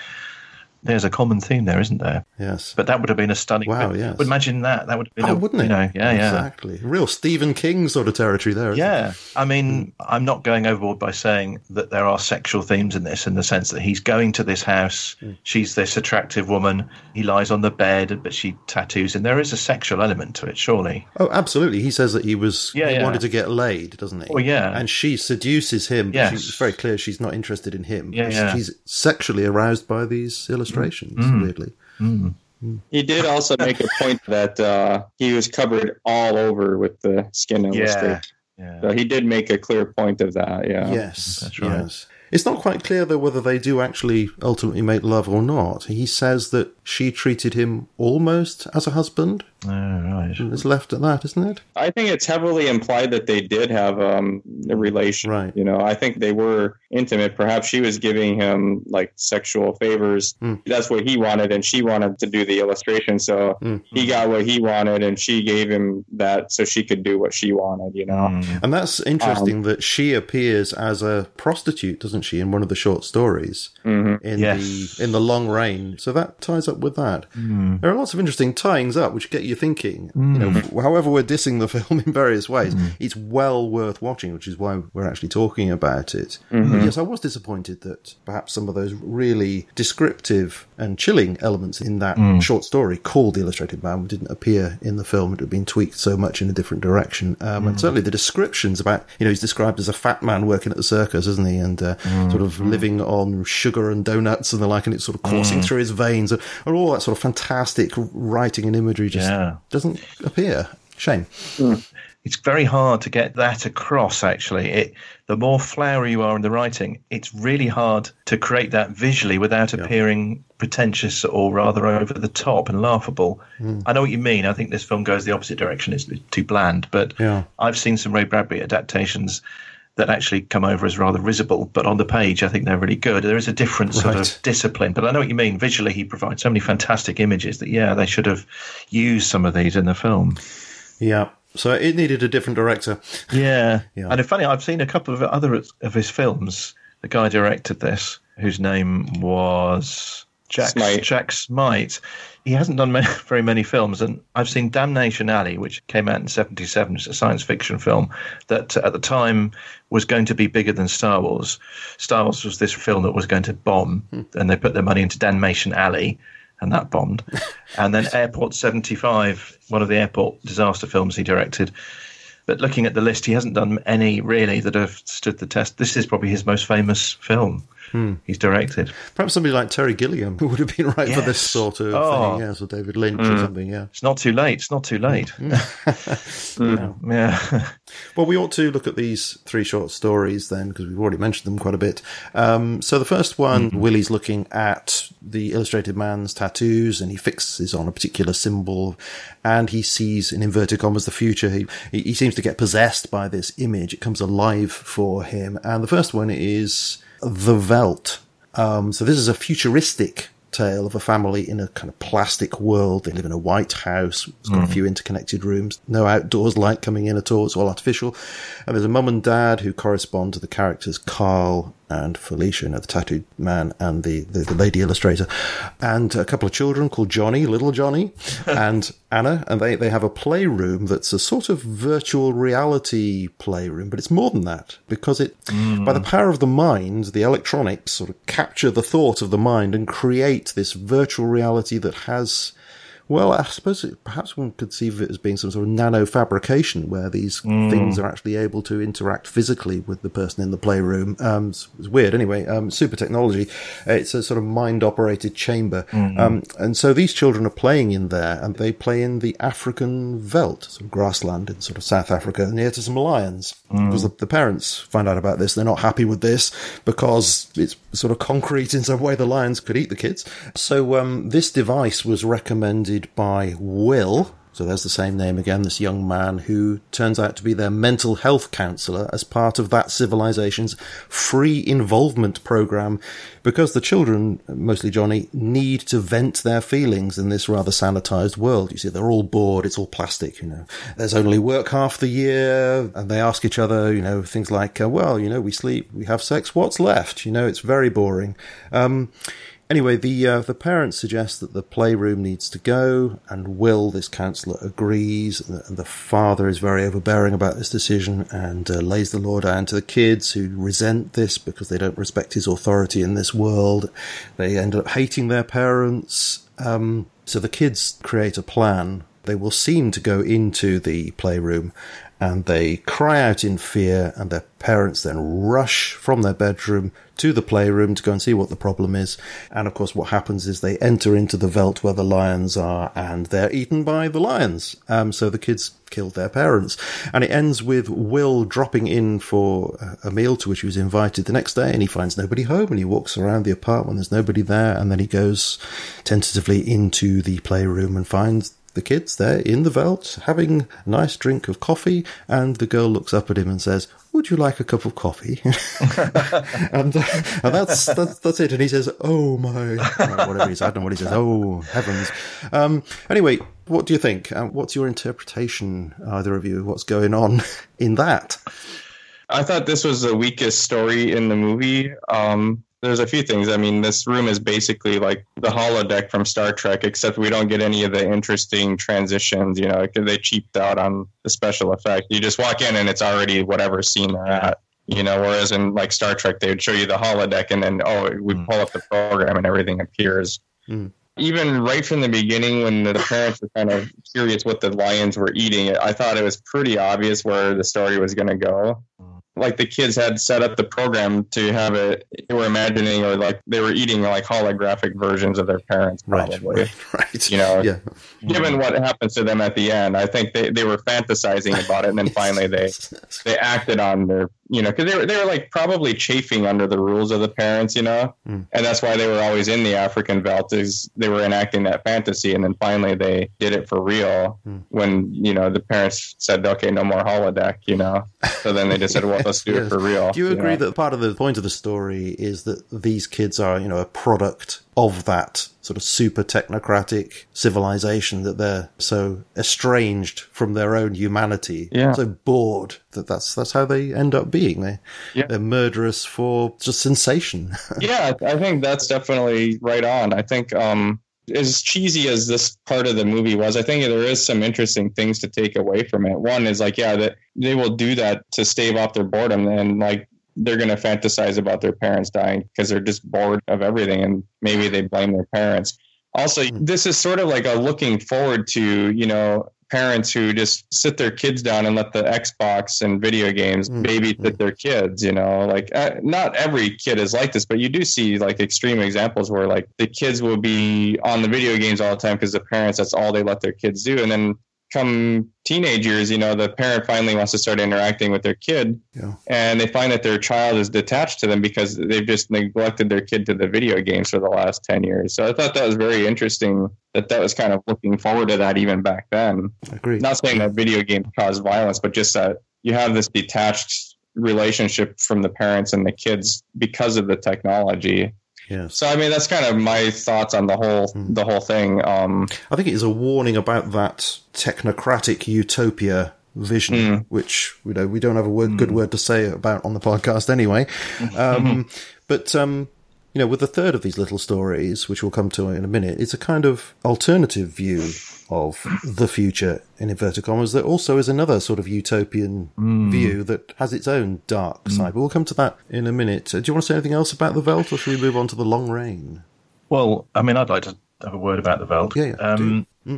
There's a common theme there, isn't there? Yes. But that would have been a stunning... Wow, yes. But imagine that. That would have been... wouldn't it? You know, exactly. Real Stephen King sort of territory there. Isn't it? I mean, I'm not going overboard by saying that there are sexual themes in this, in the sense that he's going to this house, she's this attractive woman, he lies on the bed, but she tattoos, and there is a sexual element to it, surely. Oh, absolutely. He says that he wanted to get laid, doesn't he? Well, yeah. And she seduces him. But she's very clear she's not interested in him. Yeah, she's sexually aroused by these illustrations. Weirdly. Mm. Mm. He did also make a point that he was covered all over with the skin illustration. Yeah. So he did make a clear point of that. Yeah. Yes. That's right. Yes. It's not quite clear, though, whether they do actually ultimately make love or not. He says that she treated him almost as a husband. Oh, right. It's left at that, isn't it? I think it's heavily implied that they did have a relation. Right. You know, I think they were intimate. Perhaps she was giving him, like, sexual favors. Mm. That's what he wanted, and she wanted to do the illustration. So he got what he wanted, and she gave him that so she could do what she wanted, you know? Mm. And that's interesting that she appears as a prostitute, doesn't she, in one of the short stories in the Long Rain, so that ties up with that. There are lots of interesting tyings up which get you thinking. You know, however we're dissing the film in various ways, it's well worth watching, which is why we're actually talking about it. But yes, I was disappointed that perhaps some of those really descriptive and chilling elements in that short story called The Illustrated Man didn't appear in the film. It had been tweaked so much in a different direction, and certainly the descriptions about, you know, he's described as a fat man working at the circus, isn't he, and sort of living on sugar and donuts and the like, and it's sort of coursing through his veins, and all that sort of fantastic writing and imagery just doesn't appear. Shame. It's very hard to get that across, actually. The more flowery you are in the writing, it's really hard to create that visually without appearing pretentious or rather over the top and laughable. I know what you mean. I think this film goes the opposite direction. It's too bland, but I've seen some Ray Bradbury adaptations that actually come over as rather risible, but on the page I think they're really good. There is a different sort of discipline, but I know what you mean. Visually he provides so many fantastic images that, they should have used some of these in the film. Yeah. So it needed a different director. Yeah. And it's funny, I've seen a couple of other of his films. The guy directed this, whose name was Jack Smight. He hasn't done very many films, and I've seen Damnation Alley, which came out in 1977. It's a science fiction film that at the time was going to be bigger than Star Wars. Star Wars was this film that was going to bomb, and they put their money into Damnation Alley, and that bombed. And then Airport 75, one of the airport disaster films he directed. But looking at the list, he hasn't done any, really, that have stood the test. This is probably his most famous film he's directed. Perhaps somebody like Terry Gilliam would have been right for this sort of thing, or David Lynch or something, It's not too late, Well, we ought to look at these three short stories then, because we've already mentioned them quite a bit. So the first one, Willie's looking at the illustrated man's tattoos, and he fixes on a particular symbol, and he sees, in inverted commas, the future. He seems to get possessed by this image. It comes alive for him. And the first one is The Veldt. So this is a futuristic tale of a family in a kind of plastic world. They live in a white house. It's got a few interconnected rooms. No outdoors light coming in at all. It's all artificial. And there's a mum and dad who correspond to the characters Carl and Felicia, the tattooed man, and the lady illustrator, and a couple of children called Johnny, little Johnny, and Anna, and they have a playroom that's a sort of virtual reality playroom, but it's more than that, because it, by the power of the mind, the electronics sort of capture the thought of the mind and create this virtual reality that has... Well, I suppose perhaps one could see it as being some sort of nano-fabrication where these things are actually able to interact physically with the person in the playroom. It's weird. Anyway, super technology. It's a sort of mind-operated chamber. And so these children are playing in there, and they play in the African veldt, some grassland in sort of South Africa, near to some lions. Because the parents find out about this. They're not happy with this because it's sort of concrete in some way. The lions could eat the kids. So this device was recommended by Will, So there's the same name again, this young man who turns out to be their mental health counsellor as part of that civilization's free involvement program, because the children, mostly Johnny, need to vent their feelings in this rather sanitized world. You see, they're all bored, it's all plastic, you know. There's only work half the year, and they ask each other, you know, things like, well, you know, we sleep, we have sex, what's left? You know, it's very boring. Anyway, the parents suggest that the playroom needs to go, and Will, this counsellor, agrees. And the father is very overbearing about this decision and lays the law down to the kids, who resent this because they don't respect his authority in this world. They end up hating their parents. So the kids create a plan. They will seem to go into the playroom, and they cry out in fear, and their parents then rush from their bedroom to the playroom to go and see what the problem is. And of course, what happens is they enter into the veldt where the lions are, and they're eaten by the lions. So the kids killed their parents. And it ends with Will dropping in for a meal to which he was invited the next day, and he finds nobody home, and he walks around the apartment, there's nobody there, and then he goes tentatively into the playroom and finds the kids there in the veldt having a nice drink of coffee, and the girl looks up at him and says, "Would you like a cup of coffee?" and that's it. And he says, "Oh my," whatever he says, I don't know what he says. "Oh heavens." Anyway, what do you think? What's your interpretation, either of you, of what's going on in that? I thought this was the weakest story in the movie. There's a few things. I mean, this room is basically like the holodeck from Star Trek, except we don't get any of the interesting transitions, you know, because they cheaped out on the special effect. You just walk in and it's already whatever scene they're at, you know, whereas in like Star Trek, they would show you the holodeck and then, we pull up the program and everything appears. Even right from the beginning, when the parents were kind of curious what the lions were eating, I thought it was pretty obvious where the story was going to go. Like the kids had set up the program to have it, they were imagining, or like they were eating like holographic versions of their parents, probably. Right. You know, yeah. Given what happens to them at the end, I think they were fantasizing about it, and then finally they acted on their, you know, because they were like probably chafing under the rules of the parents, you know, and that's why they were always in the African veldt, is they were enacting that fantasy, and then finally they did it for real when, you know, the parents said, "Okay, no more holodeck," you know, so then they just said, "Well, let's do it for real." Do you agree that part of the point of the story is that these kids are, you know, a product of that sort of super technocratic civilization, that they're so estranged from their own humanity, so bored that that's how they end up being? They're murderous for just sensation. Yeah, I think that's definitely right on. I think as cheesy as this part of the movie was, I think there is some interesting things to take away from it. One is like, that they will do that to stave off their boredom, and like they're going to fantasize about their parents dying because they're just bored of everything, and maybe they blame their parents. Also, this is sort of like a looking forward to, you know, parents who just sit their kids down and let the Xbox and video games babysit their kids, you know, like not every kid is like this, but you do see like extreme examples where like the kids will be on the video games all the time because the parents, that's all they let their kids do. And then come teenage years, you know, the parent finally wants to start interacting with their kid, and they find that their child is detached to them because they've just neglected their kid to the video games for the last 10 years. So I thought that was very interesting, that was kind of looking forward to that even back then. Agreed. Not saying that video games cause violence, but just that you have this detached relationship from the parents and the kids because of the technology. Yes. So, I mean, that's kind of my thoughts on the whole thing. I think it is a warning about that technocratic utopia vision, which, you know, we don't have a good word to say about on the podcast anyway. You know, with a third of these little stories, which we'll come to in a minute, it's a kind of alternative view of the future, in inverted commas, that also is another sort of utopian view that has its own dark side. But we'll come to that in a minute. Do you want to say anything else about the veldt, or should we move on to The Long Rain? Well, I mean, I'd like to have a word about the veldt.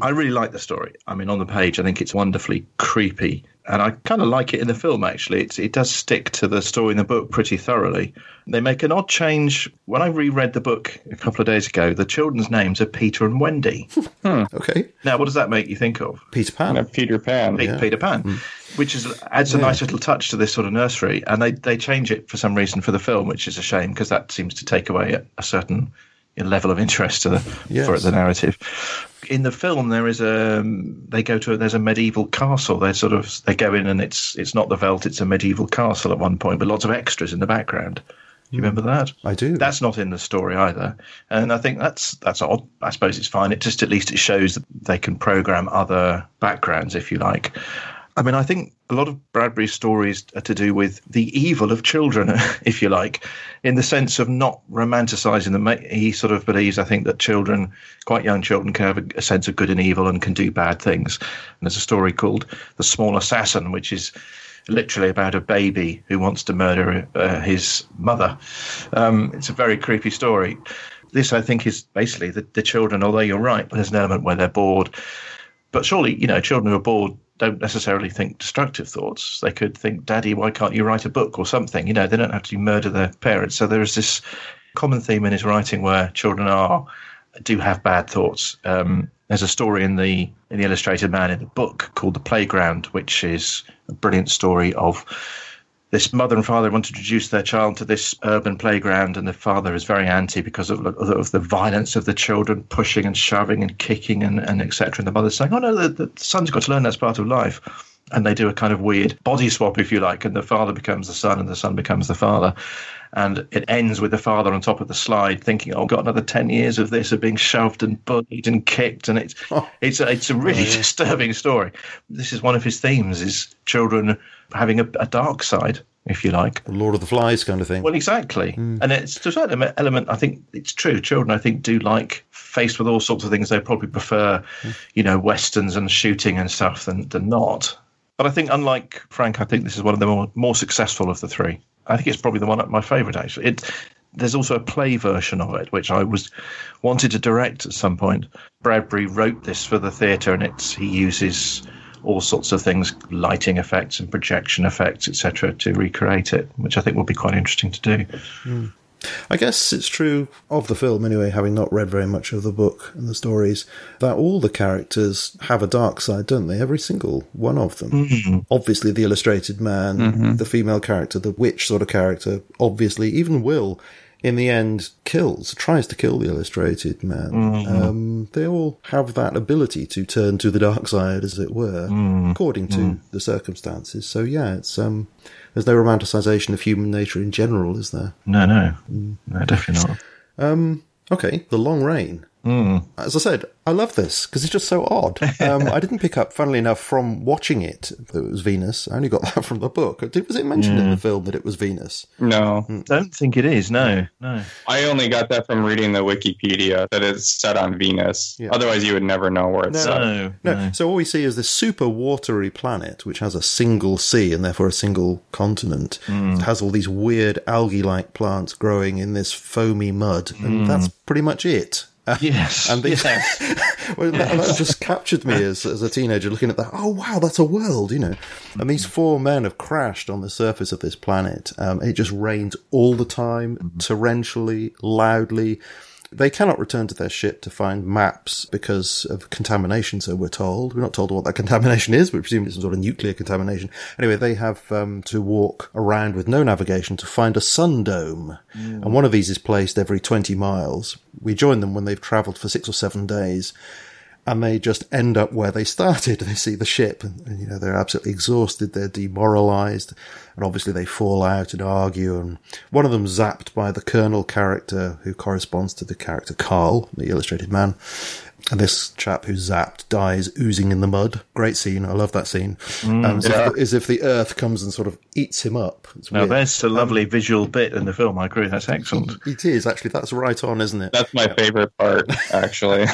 I really like the story. I mean, on the page, I think it's wonderfully creepy. And I kind of like it in the film, actually. It does stick to the story in the book pretty thoroughly. They make an odd change. When I reread the book a couple of days ago, the children's names are Peter and Wendy. Okay. Now, what does that make you think of? Peter Pan. Peter Pan, which adds a nice little touch to this sort of nursery. And they change it for some reason for the film, which is a shame, because that seems to take away a certain level of interest to the narrative. in the film there is a there's a medieval castle. They go in and it's not the Veldt, it's a medieval castle at one point, but lots of extras in the background. Do you remember that? I do. That's not in the story either, and I think that's odd. I suppose it's fine. It just at least it shows that they can program other backgrounds, if you like. I mean, I think a lot of Bradbury's stories are to do with the evil of children, if you like, in the sense of not romanticising them. He sort of believes, I think, that children, quite young children, can have a sense of good and evil and can do bad things. And there's a story called The Small Assassin, which is literally about a baby who wants to murder his mother. It's a very creepy story. This, I think, is basically the children, although you're right, there's an element where they're bored. But surely, you know, children who are bored don't necessarily think destructive thoughts. They could think, Daddy, why can't you write a book or something? You know, they don't have to murder their parents. So there is this common theme in his writing where children do have bad thoughts. There's a story in the Illustrated Man in the book called The Playground, which is a brilliant story of this mother and father want to introduce their child to this urban playground, and the father is very anti because of the violence of the children pushing and shoving and kicking and etc. And the mother's saying, oh, no, the son's got to learn that's part of life. And they do a kind of weird body swap, if you like, and the father becomes the son and the son becomes the father. And it ends with the father on top of the slide thinking, oh, I've got another 10 years of this, of being shoved and bullied and kicked. And it's a really disturbing story. This is one of his themes, is children having a dark side, if you like. Lord of the Flies kind of thing. Well, exactly. Mm. And it's to a certain element, I think it's true. Children, I think, do like, faced with all sorts of things, they probably prefer, you know, westerns and shooting and stuff than not. But I think, unlike Frank, I think this is one of the more successful of the three. I think it's probably the one, my favourite, actually. There's also a play version of it, which I wanted to direct at some point. Bradbury wrote this for the theatre, and he uses all sorts of things, lighting effects and projection effects, etc., to recreate it, which I think will be quite interesting to do. Mm. I guess it's true of the film anyway, having not read very much of the book and the stories, that all the characters have a dark side, don't they? Every single one of them. Mm-hmm. Obviously the Illustrated Man, the female character, the witch sort of character, obviously, even Will, in the end, tries to kill the Illustrated Man. Mm-hmm. They all have that ability to turn to the dark side, as it were, according to the circumstances. So, yeah, it's there's no romanticisation of human nature in general, is there? No. No, definitely not. Okay, The Long Rain. Mm. As I said, I love this because it's just so odd. I didn't pick up, funnily enough, from watching it that it was Venus. I only got that from the book. Was it mentioned in the film that it was Venus? No. I don't think it is, no. I only got that from reading the Wikipedia, that it's set on Venus. Yeah. Otherwise, you would never know where it's set. No. So all we see is this super watery planet, which has a single sea and therefore a single continent. Mm. It has all these weird algae-like plants growing in this foamy mud, and that's pretty much it. Yes. And that just captured me as a teenager looking at that. Oh, wow, that's a world, you know. And these four men have crashed on the surface of this planet. It just rains all the time, torrentially, loudly. They cannot return to their ship to find maps because of contamination, so we're told. We're not told what that contamination is, but we presume it's some sort of nuclear contamination. Anyway, they have to walk around with no navigation to find a sun dome. Mm. And one of these is placed every 20 miles. We join them when they've travelled for 6 or 7 days, and they just end up where they started. They see the ship, and you know, they're absolutely exhausted, they're demoralised, and obviously they fall out and argue, and one of them's zapped by the Colonel character, who corresponds to the character Carl, the Illustrated Man, and this chap who's zapped dies oozing in the mud. Great scene, I love that scene. As if the earth comes and sort of eats him up. Now there's a lovely visual bit in the film, I agree, that's excellent. It is, actually, that's right on, isn't it? That's my favourite part, actually.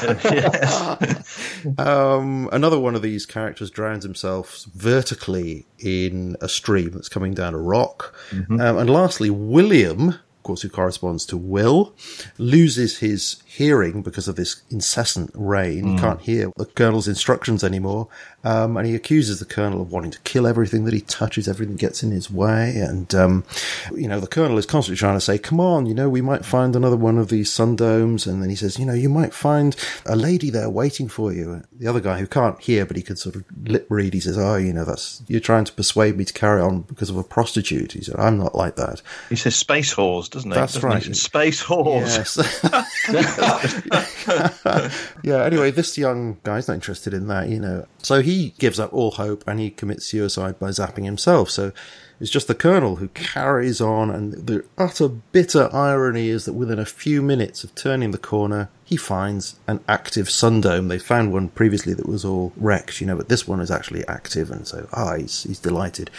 Another one of these characters drowns himself vertically in a stream that's coming down a rock. And lastly, William, of course, who corresponds to Will, loses his hearing because of this incessant rain. He can't hear the Colonel's instructions anymore, and he accuses the Colonel of wanting to kill everything that he touches. Everything gets in his way, and you know, the Colonel is constantly trying to say, come on, you know, we might find another one of these sun domes, and then he says, you know, you might find a lady there waiting for you. The other guy, who can't hear but he can sort of lip read, he says, oh, you know, that's, you're trying to persuade me to carry on because of a prostitute. He said, I'm not like that. He says space whores, doesn't he? That's right. Space whores. Yes. Yeah, anyway, this young guy's not interested in that, you know. So he gives up all hope and he commits suicide by zapping himself. So it's just the colonel who carries on, and the utter bitter irony is that within a few minutes of turning the corner, he finds an active sun dome. They found one previously that was all wrecked, you know, but this one is actually active, and so he's delighted.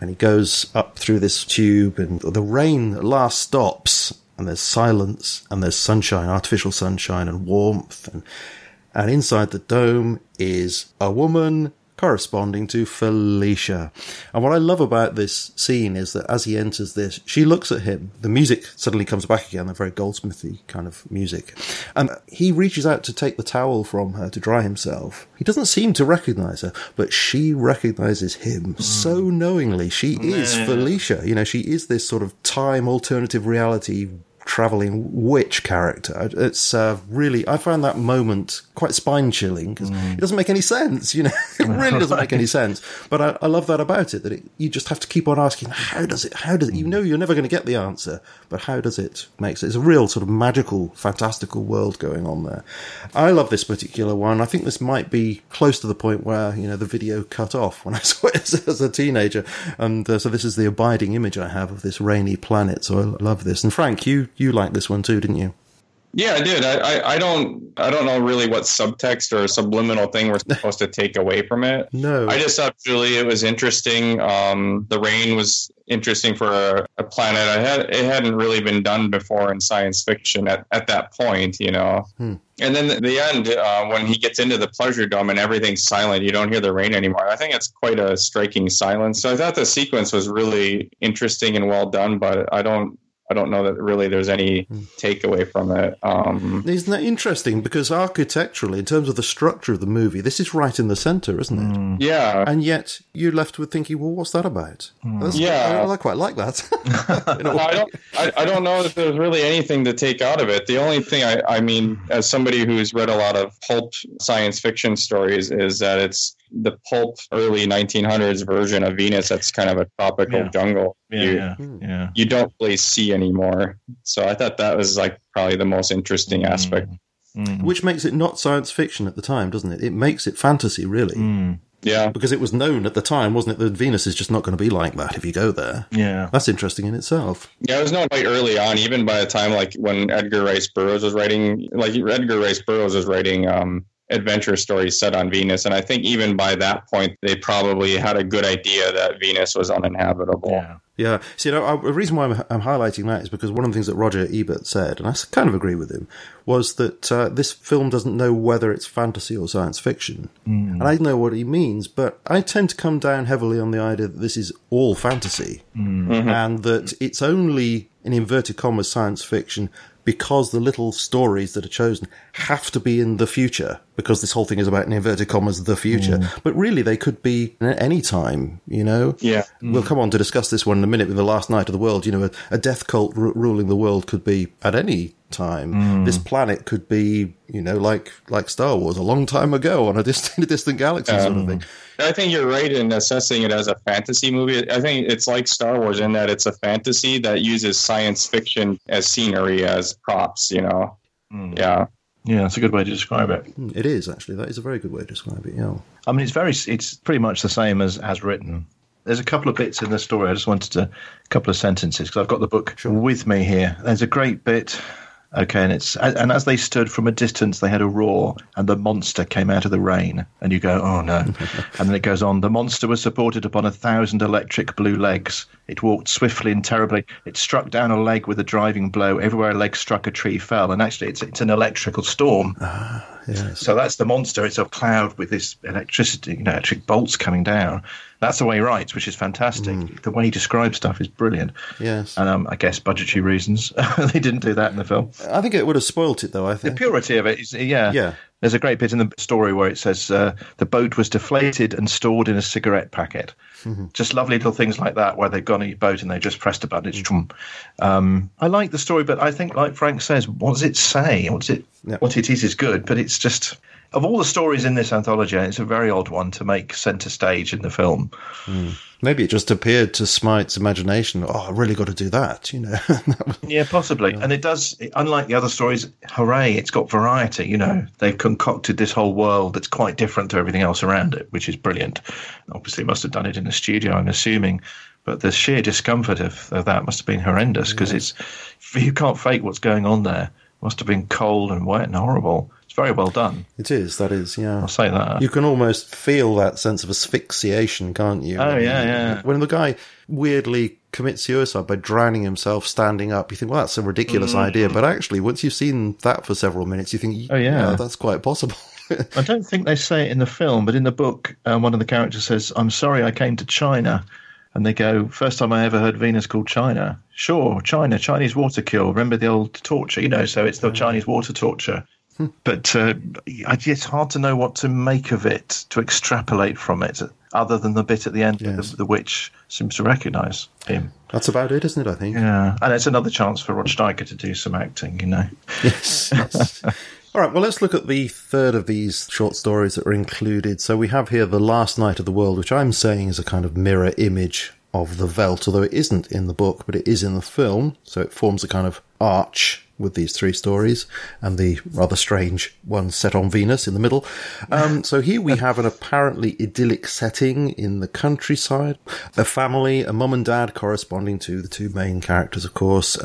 And he goes up through this tube, and the rain at last stops. And there's silence, and there's sunshine, artificial sunshine, and warmth. And inside the dome is a woman corresponding to Felicia. And what I love about this scene is that as he enters this, she looks at him. The music suddenly comes back again, the very Goldsmithy kind of music. And he reaches out to take the towel from her to dry himself. He doesn't seem to recognise her, but she recognises him so knowingly. She is Felicia. You know, she is this sort of time alternative reality traveling witch character. It's really, I found that moment quite spine chilling because it doesn't make any sense, you know. It really doesn't make any sense, but I love that about it, that you just have to keep on asking, how does it, you know, you're never going to get the answer, but how does it make sense? It's a real sort of magical, fantastical world going on there. I love this particular one. I think this might be close to the point where, you know, the video cut off when I saw it as a teenager, and so this is the abiding image I have of this rainy planet, so I love this. And Frank, you liked this one too, didn't you? Yeah, I did. I don't know really what subtext or subliminal thing we're supposed to take away from it. No, I just thought really it was interesting. The rain was interesting for a planet. It hadn't really been done before in science fiction at that point, you know. And then the end, when he gets into the pleasure dome and everything's silent, you don't hear the rain anymore. I think it's quite a striking silence. So I thought the sequence was really interesting and well done, but I don't know that really there's any takeaway from it. Isn't that interesting? Because architecturally, in terms of the structure of the movie, this is right in the center, isn't it? Yeah. And yet you're left with thinking, well, what's that about? I quite like that. No, I don't know that there's really anything to take out of it. The only thing, I mean, as somebody who's read a lot of pulp science fiction stories, is that it's the pulp early 1900s version of Venus that's kind of a tropical jungle. You don't really see anymore. So I thought that was like probably the most interesting aspect. Which makes it not science fiction at the time, doesn't it? It makes it fantasy, really. Yeah. Because it was known at the time, wasn't it, that Venus is just not going to be like that if you go there. Yeah. That's interesting in itself. Yeah, it was known quite early on, even by the time like when Edgar Rice Burroughs was writing, adventure stories set on Venus, and I think even by that point they probably had a good idea that Venus was uninhabitable. Yeah. So, you know, the reason why I'm highlighting that is because one of the things that Roger Ebert said, and I kind of agree with him, was that this film doesn't know whether it's fantasy or science fiction. And I know what he means, but I tend to come down heavily on the idea that this is all fantasy, and that it's only, in inverted commas, science fiction because the little stories that are chosen have to be in the future, because this whole thing is about, in inverted commas, the future. But really, they could be at any time, you know? Yeah. We'll come on to discuss this one in a minute with The Last Night of the World. You know, a death cult ruling the world could be at any time. This planet could be, you know, like Star Wars, a long time ago on a distant galaxy sort of thing. I think you're right in assessing it as a fantasy movie. I think it's like Star Wars in that it's a fantasy that uses science fiction as scenery, as props, you know? Yeah, that's a good way to describe it. It is, actually. That is a very good way to describe it, yeah. I mean, it's pretty much the same as written. There's a couple of bits in the story. I just wanted a couple of sentences, because I've got the book with me here. There's a great bit... Okay, and as they stood from a distance, they had a roar, and the monster came out of the rain. And you go, oh no. And then it goes on. The monster was supported upon 1,000 electric blue legs. It walked swiftly and terribly. It struck down a leg with a driving blow. Everywhere a leg struck, a tree fell. And actually, it's an electrical storm. Yes. So that's the monster. It's a cloud with this electricity, you know, electric bolts coming down. That's the way he writes, which is fantastic. The way he describes stuff is brilliant. Yes. And I guess budgetary reasons. They didn't do that in the film. I think it would have spoilt it, though, I think. The purity of it is, yeah. There's a great bit in the story where it says the boat was deflated and stored in a cigarette packet. Just lovely little things like that, where they've gone on your boat and they just pressed a button. I like the story, but I think, like Frank says, what does it say? What it is good, but it's just... Of all the stories in this anthology, it's a very odd one to make centre stage in the film. Mm. Maybe it just appeared to Smite's imagination. Oh, I really got to do that, you know. Yeah, possibly. Yeah. And it does, unlike the other stories, hooray, it's got variety, you know. They've concocted this whole world that's quite different to everything else around it, which is brilliant. Obviously, must have done it in a studio, I'm assuming. But the sheer discomfort of that must have been horrendous because you can't fake what's going on there. It must have been cold and wet and horrible. Very well done. It is, that is, yeah. I'll say that. You can almost feel that sense of asphyxiation, can't you? Oh, yeah. When the guy weirdly commits suicide by drowning himself standing up, you think, well, that's a ridiculous idea. But actually, once you've seen that for several minutes, you think, oh, that's quite possible. I don't think they say it in the film, but in the book, one of the characters says, I'm sorry I came to China. And they go, first time I ever heard Venus called China. Sure, China, Chinese water cure. Remember the old torture, you know, so it's the Chinese water torture. But it's hard to know what to make of it, to extrapolate from it, other than the bit at the end that the witch seems to recognise him. That's about it, isn't it, I think? Yeah, and it's another chance for Rod Steiger to do some acting, you know. Yes. All right, well, let's look at the third of these short stories that are included. So we have here The Last Night of the World, which I'm saying is a kind of mirror image of The Veldt, although it isn't in the book, but it is in the film, so it forms a kind of arch with these three stories and the rather strange one set on Venus in the middle. So here we have an apparently idyllic setting in the countryside, a family, a mum and dad corresponding to the two main characters, of course.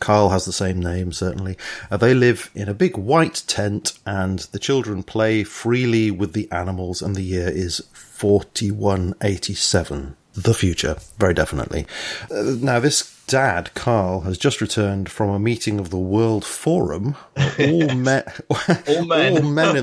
Carl has the same name, certainly. They live in a big white tent and the children play freely with the animals, and the year is 4187. The future, very definitely. Now, this dad, Carl, has just returned from a meeting of the World Forum. All men in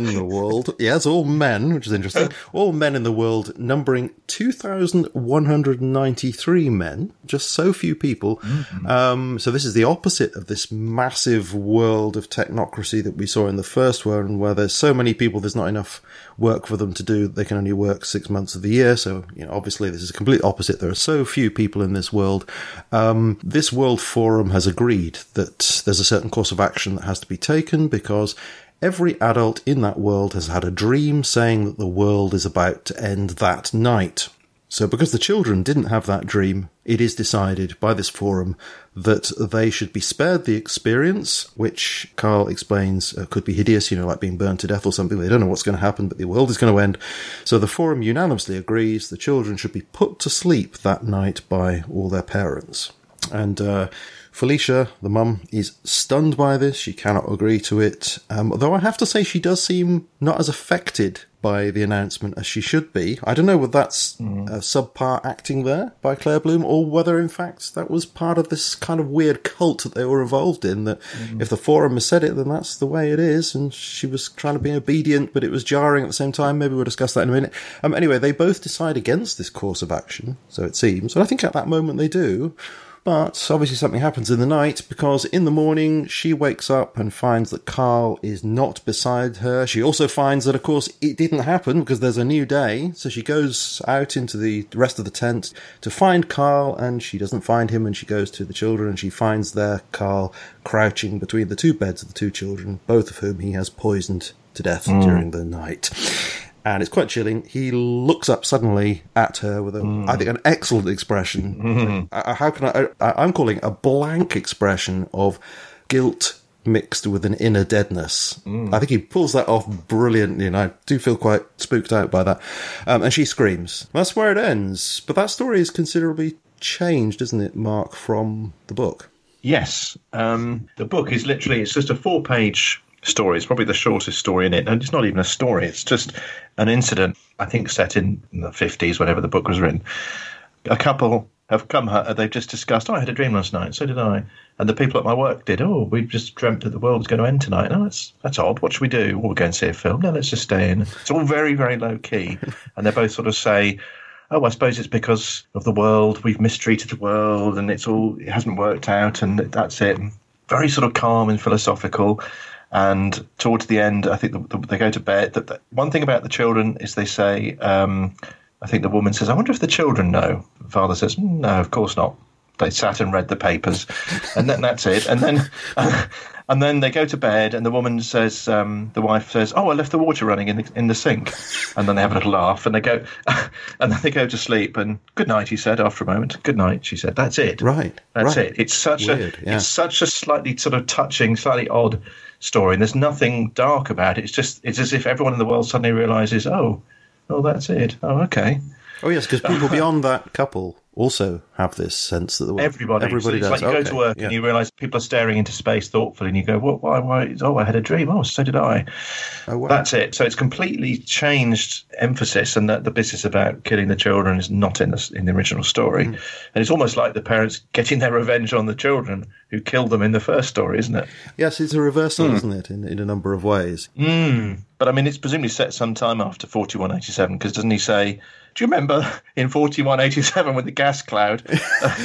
the world. Yes, all men, which is interesting. All men in the world, numbering 2,193 men. Just so few people. Mm-hmm. So this is the opposite of this massive world of technocracy that we saw in the first one, where there's so many people, there's not enough work for them to do. They can only work 6 months of the year. So, you know, obviously this is a complete opposite. There are so few people in this world. This World Forum has agreed that there's a certain course of action that has to be taken because every adult in that world has had a dream saying that the world is about to end that night. So because the children didn't have that dream, it is decided by this forum that they should be spared the experience, which Carl explains could be hideous, you know, like being burned to death or something. They don't know what's going to happen, but the world is going to end. So the forum unanimously agrees the children should be put to sleep that night by all their parents. And Felicia, the mum, is stunned by this. She cannot agree to it. Although I have to say she does seem not as affected by the announcement as she should be. I don't know whether that's subpar acting there by Claire Bloom, or whether, in fact, that was part of this kind of weird cult that they were involved in, that if the forum has said it, then that's the way it is, and she was trying to be obedient, but it was jarring at the same time. Maybe we'll discuss that in a minute. Anyway, they both decide against this course of action, so it seems, and I think at that moment they do. But obviously something happens in the night, because in the morning she wakes up and finds that Carl is not beside her. She also finds that, of course, it didn't happen because there's a new day. So she goes out into the rest of the tent to find Carl, and she doesn't find him, and she goes to the children and she finds there Carl crouching between the two beds of the two children, both of whom he has poisoned to death during the night. And it's quite chilling. He looks up suddenly at her with, I think, an excellent expression. Mm-hmm. I'm calling a blank expression of guilt mixed with an inner deadness. I think he pulls that off brilliantly, and I do feel quite spooked out by that. And she screams. That's where it ends. But that story is considerably changed, isn't it, Mark, from the book? Yes. The book is literally, it's just a four-page story. It's probably the shortest story in it, and it's not even a story, it's just an incident, I think, set in the 50s, whenever the book was written. A couple have come, they've just discussed, I had a dream last night, so did I, and the people at my work did. We've just dreamt that the world's going to end tonight. That's odd, what should we do? We'll go and see a film. No, let's just stay in. It's all very, very low key, and they both sort of say, I suppose it's because of the world, we've mistreated the world, and it hasn't worked out, and that's it. Very sort of calm and philosophical. And towards the end, I think they go to bed. The one thing about the children is they say, I think the woman says, I wonder if the children know. The father says, no, of course not. They sat and read the papers. And then that's it. And then And then they go to bed, and the woman says, the wife says, "Oh, I left the water running in the sink." And then they have a little laugh, and they go, and then they go to sleep. And "Good night," he said after a moment. "Good night," she said. That's it. Right. That's right. It. It's such Weird, a, yeah. It's such a slightly sort of touching, slightly odd story, and there's nothing dark about it. It's as if everyone in the world suddenly realizes, oh, that's it. Oh, okay. Oh yes, because people beyond that couple also have this sense that the world, everybody does. It's like you go to work and you realise people are staring into space thoughtfully, and you go, "What? Why? Oh, I had a dream. Oh, so did I." Oh, wow. That's it. So it's completely changed emphasis, and that the business about killing the children is not in the original story, and it's almost like the parents getting their revenge on the children who killed them in the first story, isn't it? Yes, it's a reversal, isn't it, in a number of ways. Mm. But I mean, it's presumably set some time after 4187, because doesn't he say, "Do you remember in 4187 when the gas cloud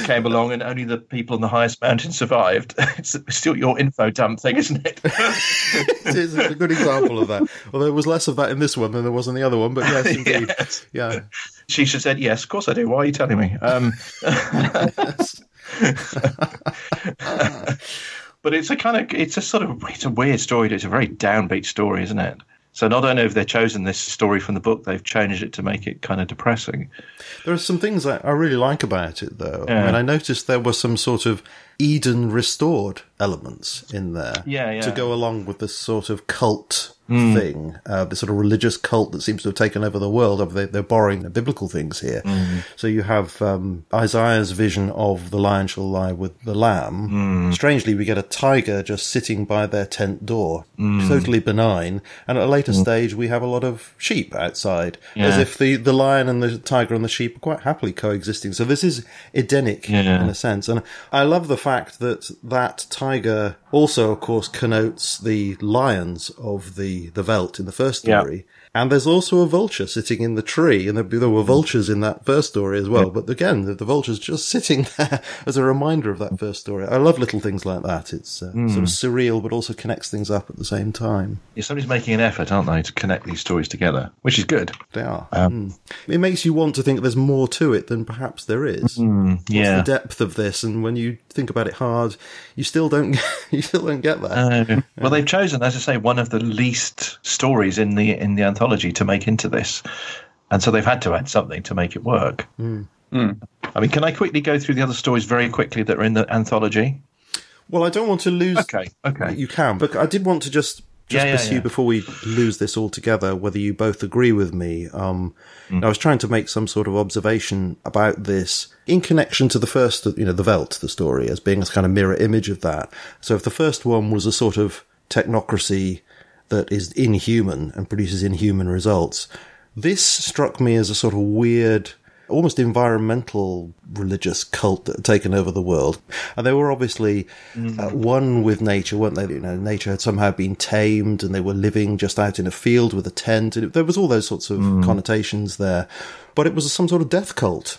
came along and only the people on the highest mountain survived?" It's still your info dump thing, isn't it? It is. It's a good example of that. Although there was less of that in this one than there was in the other one, but yes, indeed. Yes. Yeah. She should have said, "Yes, of course I do. Why are you telling me?" But it's a weird story. It's a very downbeat story, isn't it? So not only have they chosen this story from the book, they've changed it to make it kind of depressing. There are some things that I really like about it, though. Yeah. I mean, I noticed there were some sort of Eden restored elements in there to go along with this sort of cult thing, the sort of religious cult that seems to have taken over the world. They're borrowing the biblical things here. Mm. So you have Isaiah's vision of the lion shall lie with the lamb. Mm. Strangely, we get a tiger just sitting by their tent door, totally benign. And at a later stage, we have a lot of sheep outside, as if the lion and the tiger and the sheep are quite happily coexisting. So this is Edenic in a sense. And I love the fact that tiger also, of course, connotes the lions of the Veldt in the first story. Yeah. And there's also a vulture sitting in the tree, and there were vultures in that first story as well. But again, the vulture's just sitting there as a reminder of that first story. I love little things like that. It's sort of surreal, but also connects things up at the same time. Yeah, somebody's making an effort, aren't they, to connect these stories together, which is good. They are. It makes you want to think there's more to it than perhaps there is. Mm, yeah. What's the depth of this? And when you think about it hard, you still don't get that. Well, they've chosen, as I say, one of the least stories in the anthology to make into this, and so they've had to add something to make it work. I mean, can I quickly go through the other stories very quickly that are in the anthology? Well, I don't want to lose. Okay, you can, but I did want to just pursue before we lose this altogether whether you both agree with me. I was trying to make some sort of observation about this in connection to the first, the Veldt, the story, as being a kind of mirror image of that. So if the first one was a sort of technocracy that is inhuman and produces inhuman results, this struck me as a sort of weird, almost environmental religious cult that had taken over the world. And they were obviously one with nature, weren't they? Nature had somehow been tamed, and they were living just out in a field with a tent. And there was all those sorts of connotations there. But it was some sort of death cult.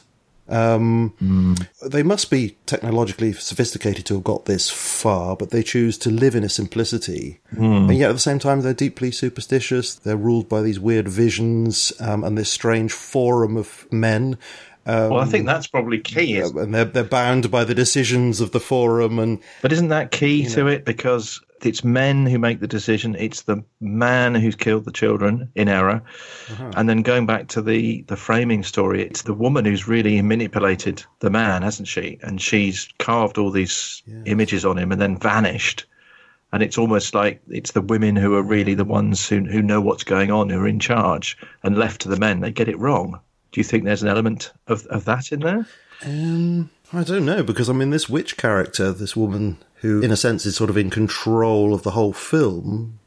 They must be technologically sophisticated to have got this far, but they choose to live in a simplicity. And yet at the same time, they're deeply superstitious. They're ruled by these weird visions, and this strange forum of men. Well, I think that's probably key. And they're bound by the decisions of the forum. But isn't that key to it? Because it's men who make the decision. It's the man who's killed the children in error. And then going back to the framing story, it's the woman who's really manipulated the man, hasn't she? And she's carved all these images on him and then vanished. And it's almost like it's the women who are really the ones who know what's going on, who are in charge, and left to the men, they get it wrong. Do you think there's an element of that in there? I don't know, because, I mean, this witch character, this woman who, in a sense, is sort of in control of the whole film,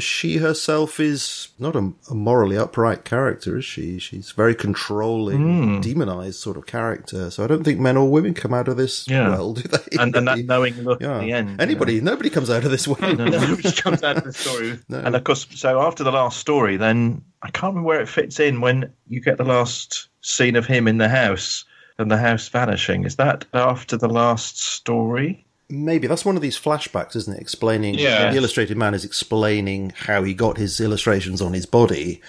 she herself is not a morally upright character, is she? She's very controlling, demonized sort of character. So I don't think men or women come out of this well, do they? And that knowing look at the end. Nobody comes out of this well. Nobody comes out of the story. No. And, of course, so after the last story, then I can't remember where it fits in when you get the last scene of him in the house and the house vanishing. Is that after the last story? Maybe. That's one of these flashbacks, isn't it? Explaining, the Illustrated Man is explaining how he got his illustrations on his body.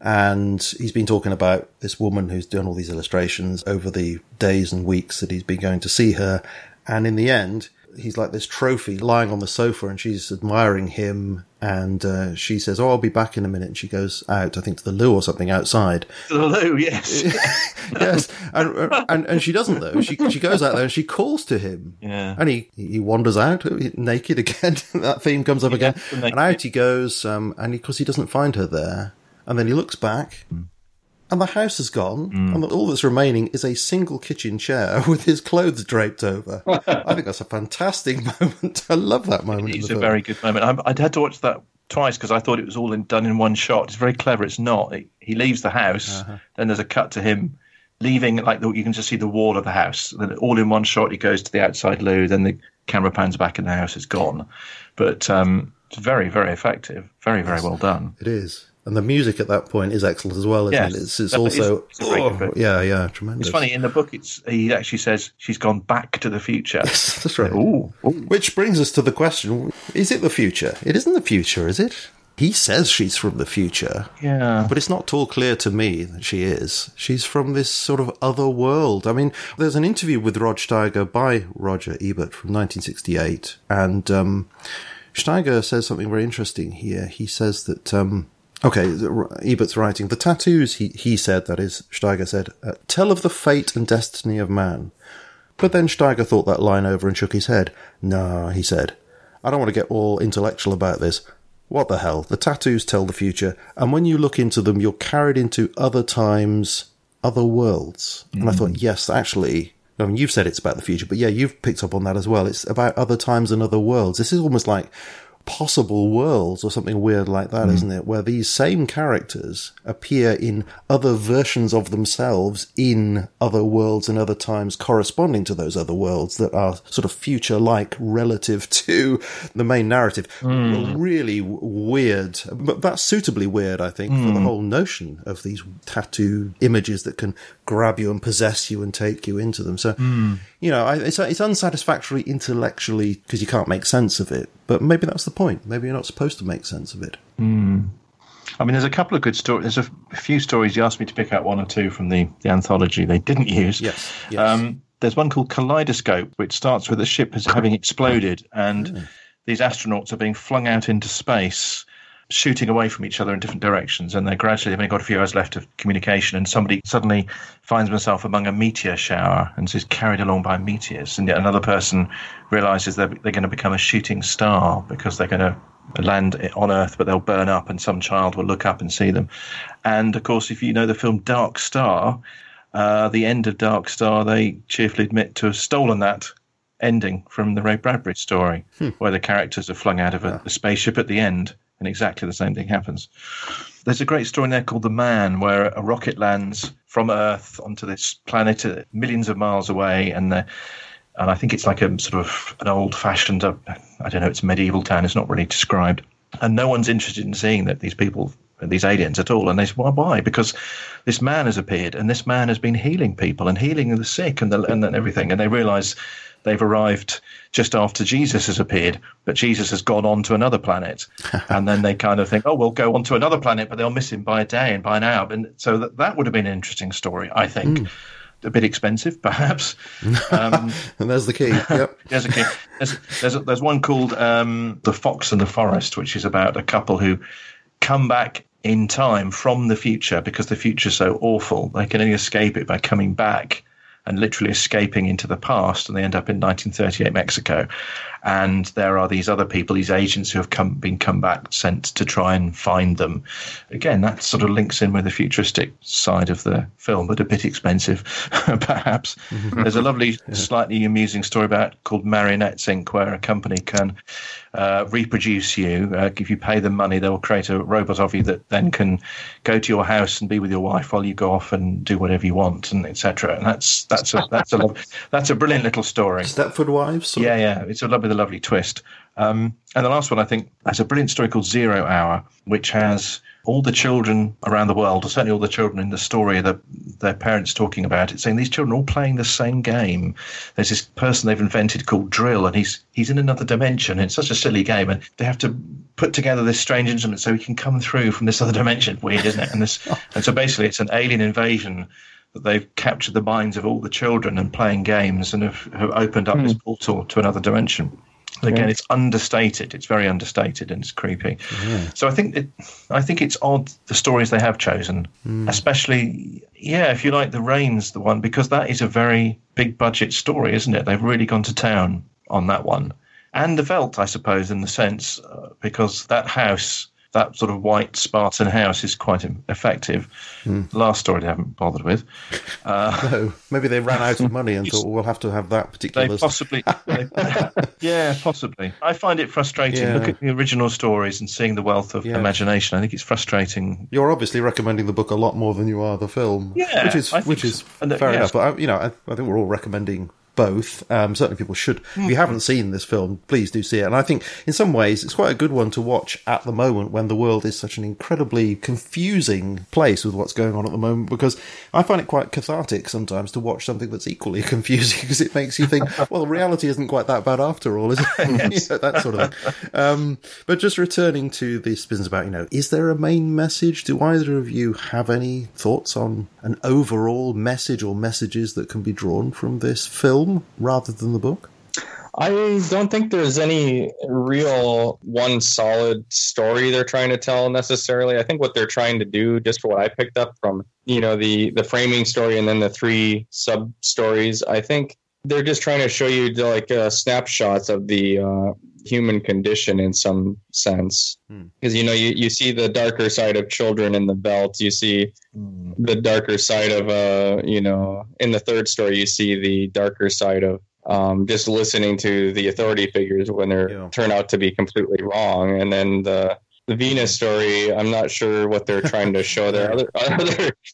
And he's been talking about this woman who's done all these illustrations over the days and weeks that he's been going to see her. And in the end, he's like this trophy lying on the sofa, and she's admiring him. And she says, "Oh, I'll be back in a minute." And she goes out, I think, to the loo or something outside. To the loo, yes, yes. And she doesn't though. She goes out there and she calls to him. Yeah. And he wanders out naked again. That theme comes up again. And out he goes. And of course he doesn't find her there. And then he looks back. Mm. And the house is gone, and all that's remaining is a single kitchen chair with his clothes draped over. I think that's a fantastic moment. I love that moment. It's a very good moment. I'd had to watch that twice because I thought it was all done in one shot. It's very clever. It's not. He leaves the house, then there's a cut to him leaving. You can just see the wall of the house. Then all in one shot, he goes to the outside loo. Then the camera pans back, and the house is gone. But it's very, very effective. Very, very well done. It is. And the music at that point is excellent as well, isn't it? It's also, tremendous. It's funny, in the book, he actually says she's gone back to the future. Yes, that's right. Ooh. Which brings us to the question, is it the future? It isn't the future, is it? He says she's from the future. Yeah. But it's not at all clear to me that she is. She's from this sort of other world. I mean, there's an interview with Rod Steiger by Roger Ebert from 1968, and Steiger says something very interesting here. He says that... Ebert's writing, the tattoos, he said, that is, Steiger said, tell of the fate and destiny of man. But then Steiger thought that line over and shook his head. No, he said, I don't want to get all intellectual about this. What the hell? The tattoos tell the future, and when you look into them, you're carried into other times, other worlds. Mm-hmm. And I thought, yes, actually... I mean, you've said it's about the future, but yeah, you've picked up on that as well. It's about other times and other worlds. This is almost like... possible worlds or something weird like that, isn't it? Where these same characters appear in other versions of themselves in other worlds and other times corresponding to those other worlds that are sort of future-like relative to the main narrative. Really weird, but that's suitably weird, I think, for the whole notion of these tattoo images that can grab you and possess you and take you into them. So, you know, it's unsatisfactory intellectually because you can't make sense of it, but maybe that's the point. Maybe you're not supposed to make sense of it. I mean, there's a couple of good stories. There's a few stories. You asked me to pick out one or two from the anthology they didn't use. Yes. There's one called Kaleidoscope, which starts with a ship having exploded, and these astronauts are being flung out into space, shooting away from each other in different directions, and they're gradually, they've only got a few hours left of communication, and somebody suddenly finds himself among a meteor shower and is carried along by meteors, and yet another person realizes that they're going to become a shooting star because they're going to land on Earth, but they'll burn up, and some child will look up and see them. And of course, if you know the film Dark Star, the end of Dark Star, they cheerfully admit to have stolen that ending from the Ray Bradbury story, where the characters are flung out of a spaceship at the end. And exactly the same thing happens. There's a great story in there called The Man, where a rocket lands from Earth onto this planet millions of miles away. And I think it's like a sort of an old-fashioned, I don't know, it's medieval town. It's not really described. And no one's interested in seeing that these people, these aliens at all. And they say, why? Because this man has appeared, and this man has been healing people and healing the sick and everything. And they realise they've arrived just after Jesus has appeared, but Jesus has gone on to another planet. And then they kind of think, oh, we'll go on to another planet, but they'll miss him by a day and by an hour. And so that would have been an interesting story, I think. A bit expensive, perhaps. And there's the key. Yep. There's a key. There's one called The Fox and the Forest, which is about a couple who come back in time from the future because the future's so awful. They can only escape it by coming back and literally escaping into the past, and they end up in 1938 Mexico. And there are these other people, these agents who have come back, sent to try and find them. Again, that sort of links in with the futuristic side of the film, but a bit expensive, perhaps. There's a lovely, slightly amusing story called Marionettes, Inc., where a company can reproduce you. If you pay them money, they'll create a robot of you that then can go to your house and be with your wife while you go off and do whatever you want, and etc. And that's a brilliant little story. Stepford Wives? Yeah. It's a lovely twist. And the last one, I think, has a brilliant story called Zero Hour, which has all the children around the world, or certainly all the children in the story that their parents talking about it, saying these children are all playing the same game. There's this person they've invented called Drill, and he's in another dimension. It's such a silly game, and they have to put together this strange instrument so he can come through from this other dimension. Weird, isn't it? And so basically it's an alien invasion that they've captured the minds of all the children and playing games and have opened up this portal to another dimension. And again, it's understated. It's very understated, and it's creepy. Yeah. So I think it's odd the stories they have chosen, especially, if you like, The Rain's the one, because that is a very big budget story, isn't it? They've really gone to town on that one. And The Veldt, I suppose, in the sense, because that house, that sort of white Spartan house, is quite effective. Last story they haven't bothered with. No, maybe they ran out of money and thought, we'll have to have that particular... Possibly. I find it frustrating. Yeah. Look at the original stories and seeing the wealth of imagination. I think it's frustrating. You're obviously recommending the book a lot more than you are the film. Yeah. Which is fair enough. But, I think we're all recommending... both. Certainly people should. If you haven't seen this film, please do see it. And I think in some ways it's quite a good one to watch at the moment when the world is such an incredibly confusing place with what's going on at the moment, because I find it quite cathartic sometimes to watch something that's equally confusing, because it makes you think, well, reality isn't quite that bad after all, is it? Yes. That sort of thing. But just returning to the spins about, is there a main message? Do either of you have any thoughts on an overall message or messages that can be drawn from this film rather than the book? I don't think there's any real one solid story they're trying to tell necessarily. I think what they're trying to do, just for what I picked up from, the framing story and then the three sub stories, I think they're just trying to show you snapshots of the human condition in some sense. Because, you see the darker side of children in the Veldt. You see the darker side of, in the third story, you see the darker side of just listening to the authority figures when they turn out to be completely wrong. And then the Venus story, I'm not sure what they're trying to show there.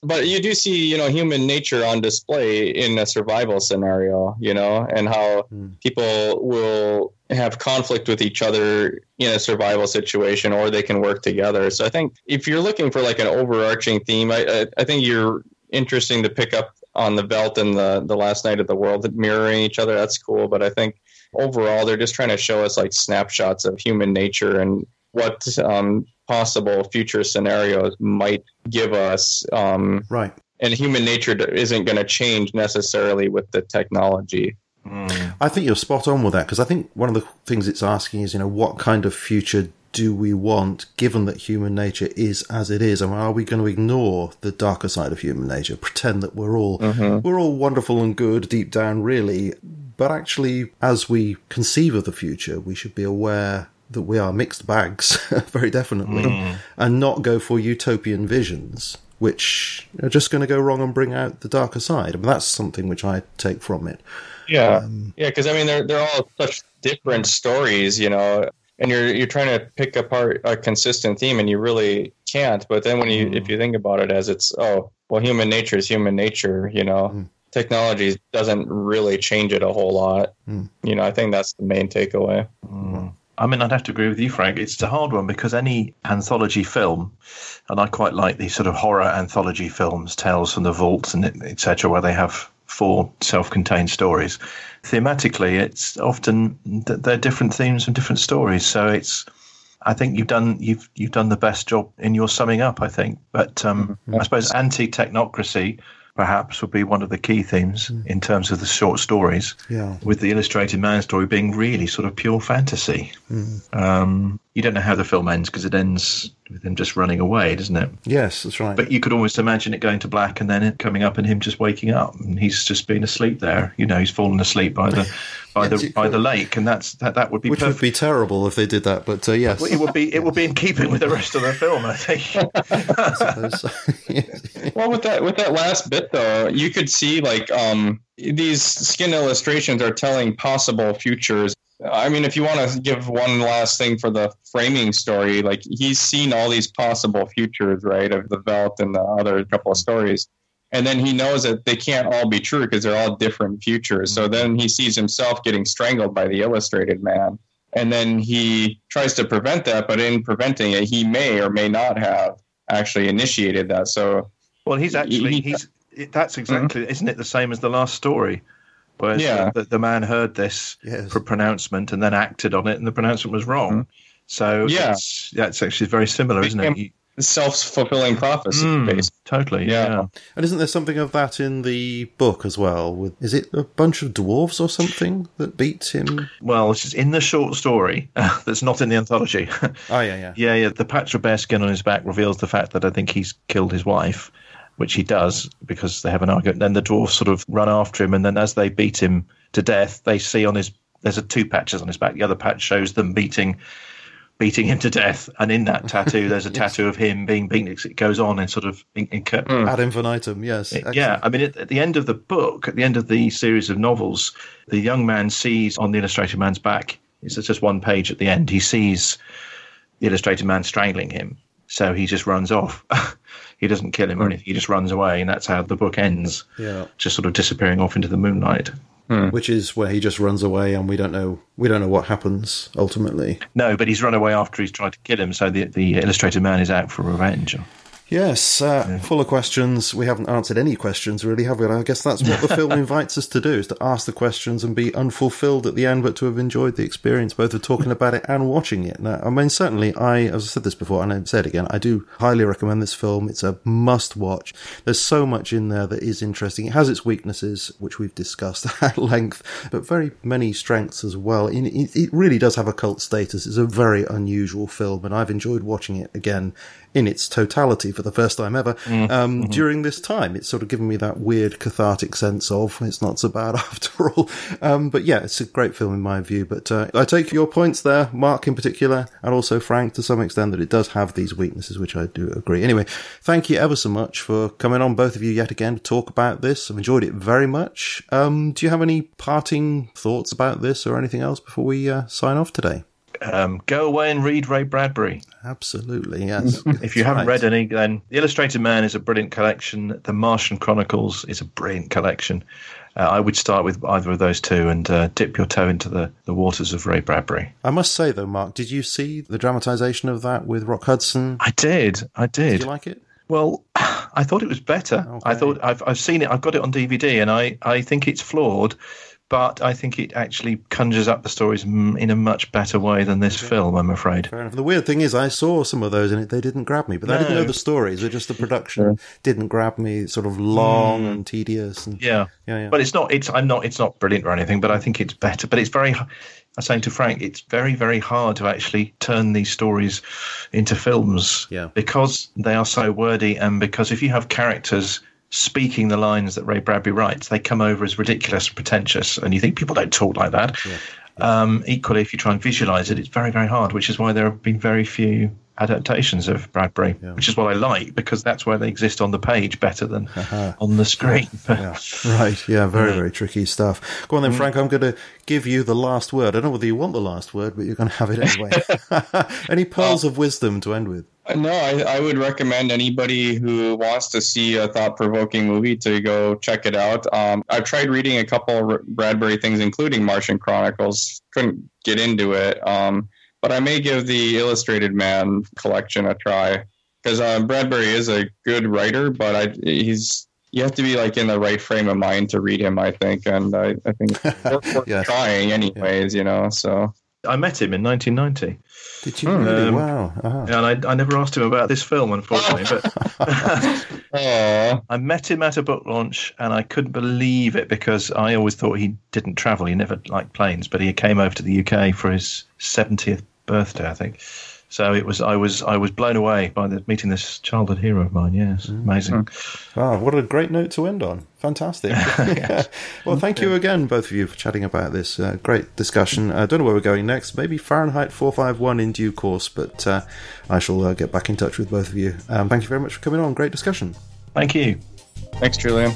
But you do see, human nature on display in a survival scenario, and how people will have conflict with each other in a survival situation, or they can work together. So I think if you're looking for an overarching theme, I think you're interesting to pick up on the Veldt and the Last Night of the World mirroring each other. That's cool. But I think overall, they're just trying to show us snapshots of human nature and what possible future scenarios might give us. Right. And human nature isn't going to change necessarily with the technology. I think you're spot on with that, because I think one of the things it's asking is, what kind of future do we want, given that human nature is as it is? I mean, are we going to ignore the darker side of human nature, pretend that we're all wonderful and good deep down, really? But actually, as we conceive of the future, we should be aware that we are mixed bags, very definitely, and not go for utopian visions, which are just going to go wrong and bring out the darker side. I mean, that's something which I take from it. Yeah, because they're all such different stories, and you're trying to pick apart a consistent theme, and you really can't. But then if you think about it as human nature is human nature, Technology doesn't really change it a whole lot. I think that's the main takeaway. I'd have to agree with you, Frank. It's a hard one, because any anthology film, and I quite like these sort of horror anthology films, Tales from the Vaults and et cetera, where they have 4 self-contained stories. Thematically, it's often they're different themes and different stories. So it's, I think you've done the best job in your summing up, I think. But I suppose anti-technocracy perhaps would be one of the key themes in terms of the short stories, with the Illustrated Man story being really sort of pure fantasy. You don't know how the film ends, because it ends with him just running away, doesn't it? Yes, that's right. But you could almost imagine it going to black and then it coming up and him just waking up and he's just been asleep there. He's fallen asleep by the by the lake, and that would be perfect. Which would be terrible if they did that, but yes, it would be in keeping with the rest of the film, I think. I suppose so. Yes. Well, with that last bit though, you could see these skin illustrations are telling possible futures. If you want to give one last thing for the framing story, he's seen all these possible futures, right, of the Veldt and the other couple of stories. And then he knows that they can't all be true, because they're all different futures. So then he sees himself getting strangled by the Illustrated Man. And then he tries to prevent that, but in preventing it, he may or may not have actually initiated that. So, well, that's exactly, isn't it the same as the last story? Where the man heard this pronouncement and then acted on it, and the pronouncement was wrong. So that's actually very similar, isn't it? self-fulfilling prophecy. Totally, yeah. And isn't there something of that in the book as well? With, is it a bunch of dwarves or something that beats him? Well, it's just in the short story that's not in the anthology. Yeah, the patch of bearskin on his back reveals the fact that I think he's killed his wife, which he does because they have an argument. Then the dwarves sort of run after him, and then as they beat him to death, they see on his... There's two patches on his back. The other patch shows them beating him to death, and in that tattoo there's a tattoo of him being beaten. It goes on and sort of ad infinitum. I mean, at the end of the book, at the end of the series of novels, the young man sees on the Illustrated Man's back, it's just one page at the end, he sees the Illustrated Man strangling him, so he just runs off. He doesn't kill him or anything, he just runs away, and that's how the book ends, just sort of disappearing off into the moonlight. Which is where he just runs away, and we don't know what happens ultimately. No, but he's run away after he's tried to kill him, so the Illustrated Man is out for revenge. Yes, full of questions. We haven't answered any questions, really, have we? And I guess that's what the film invites us to do, is to ask the questions and be unfulfilled at the end, but to have enjoyed the experience, both of talking about it and watching it. Now, I mean, certainly, as I said this before, and I say it again, I do highly recommend this film. It's a must-watch. There's so much in there that is interesting. It has its weaknesses, which we've discussed at length, but very many strengths as well. It really does have a cult status. It's a very unusual film, and I've enjoyed watching it again in its totality for the first time ever during this time. It's sort of given me that weird cathartic sense of it's not so bad after all. But yeah, it's a great film in my view. But I take your points there, Mark in particular, and also Frank to some extent, that it does have these weaknesses, which I do agree. Anyway, thank you ever so much for coming on, both of you, yet again to talk about this. I've enjoyed it very much. Do you have any parting thoughts about this or anything else before we sign off today? Go away and read Ray Bradbury. Absolutely, yes. If you haven't read any, then The Illustrated Man is a brilliant collection. The Martian Chronicles is a brilliant collection. I would start with either of those two and dip your toe into the waters of Ray Bradbury. I must say, though, Mark, did you see the dramatisation of that with Rock Hudson? I did. Did you like it? Well, I thought it was better. Okay. I thought I've seen it. I've got it on DVD, and I think it's flawed. But I think it actually conjures up the stories in a much better way than this film, I'm afraid. Fair enough. The weird thing is I saw some of those and they didn't grab me. But I didn't know the stories. Just the production didn't grab me. Sort of long and tedious. And, yeah. But it's not brilliant or anything, but I think it's better. But it's very... I was saying to Frank, it's very, very hard to actually turn these stories into films because they are so wordy, and because if you have characters... speaking the lines that Ray Bradbury writes, they come over as ridiculous and pretentious, and you think people don't talk like that. Equally, if you try and visualize it, it's very, very hard, which is why there have been very few adaptations of Bradbury, which is what I like, because that's where they exist on the page better than on the screen. Very, very tricky stuff. Go on then, Frank, I'm going to give you the last word. I don't know whether you want the last word, but you're going to have it anyway. Any pearls of wisdom to end with? No, I would recommend anybody who wants to see a thought-provoking movie to go check it out. I've tried reading a couple of Bradbury things, including Martian Chronicles. Couldn't get into it, but I may give the Illustrated Man collection a try, because Bradbury is a good writer, but you have to be like in the right frame of mind to read him, I think, and I think it's worth trying anyways, so... I met him in 1990. Did you really? Wow. Uh-huh. And I never asked him about this film, unfortunately. But I met him at a book launch, and I couldn't believe it, because I always thought he didn't travel. He never liked planes, but he came over to the UK for his 70th birthday, I think. So it was. I was blown away by meeting this childhood hero of mine. Yes, amazing. Oh, what a great note to end on! Fantastic. Well, thank you again, both of you, for chatting about this. Great discussion. I don't know where we're going next. Maybe Fahrenheit 451 in due course, but I shall get back in touch with both of you. Thank you very much for coming on. Great discussion. Thank you. Thanks, Julian.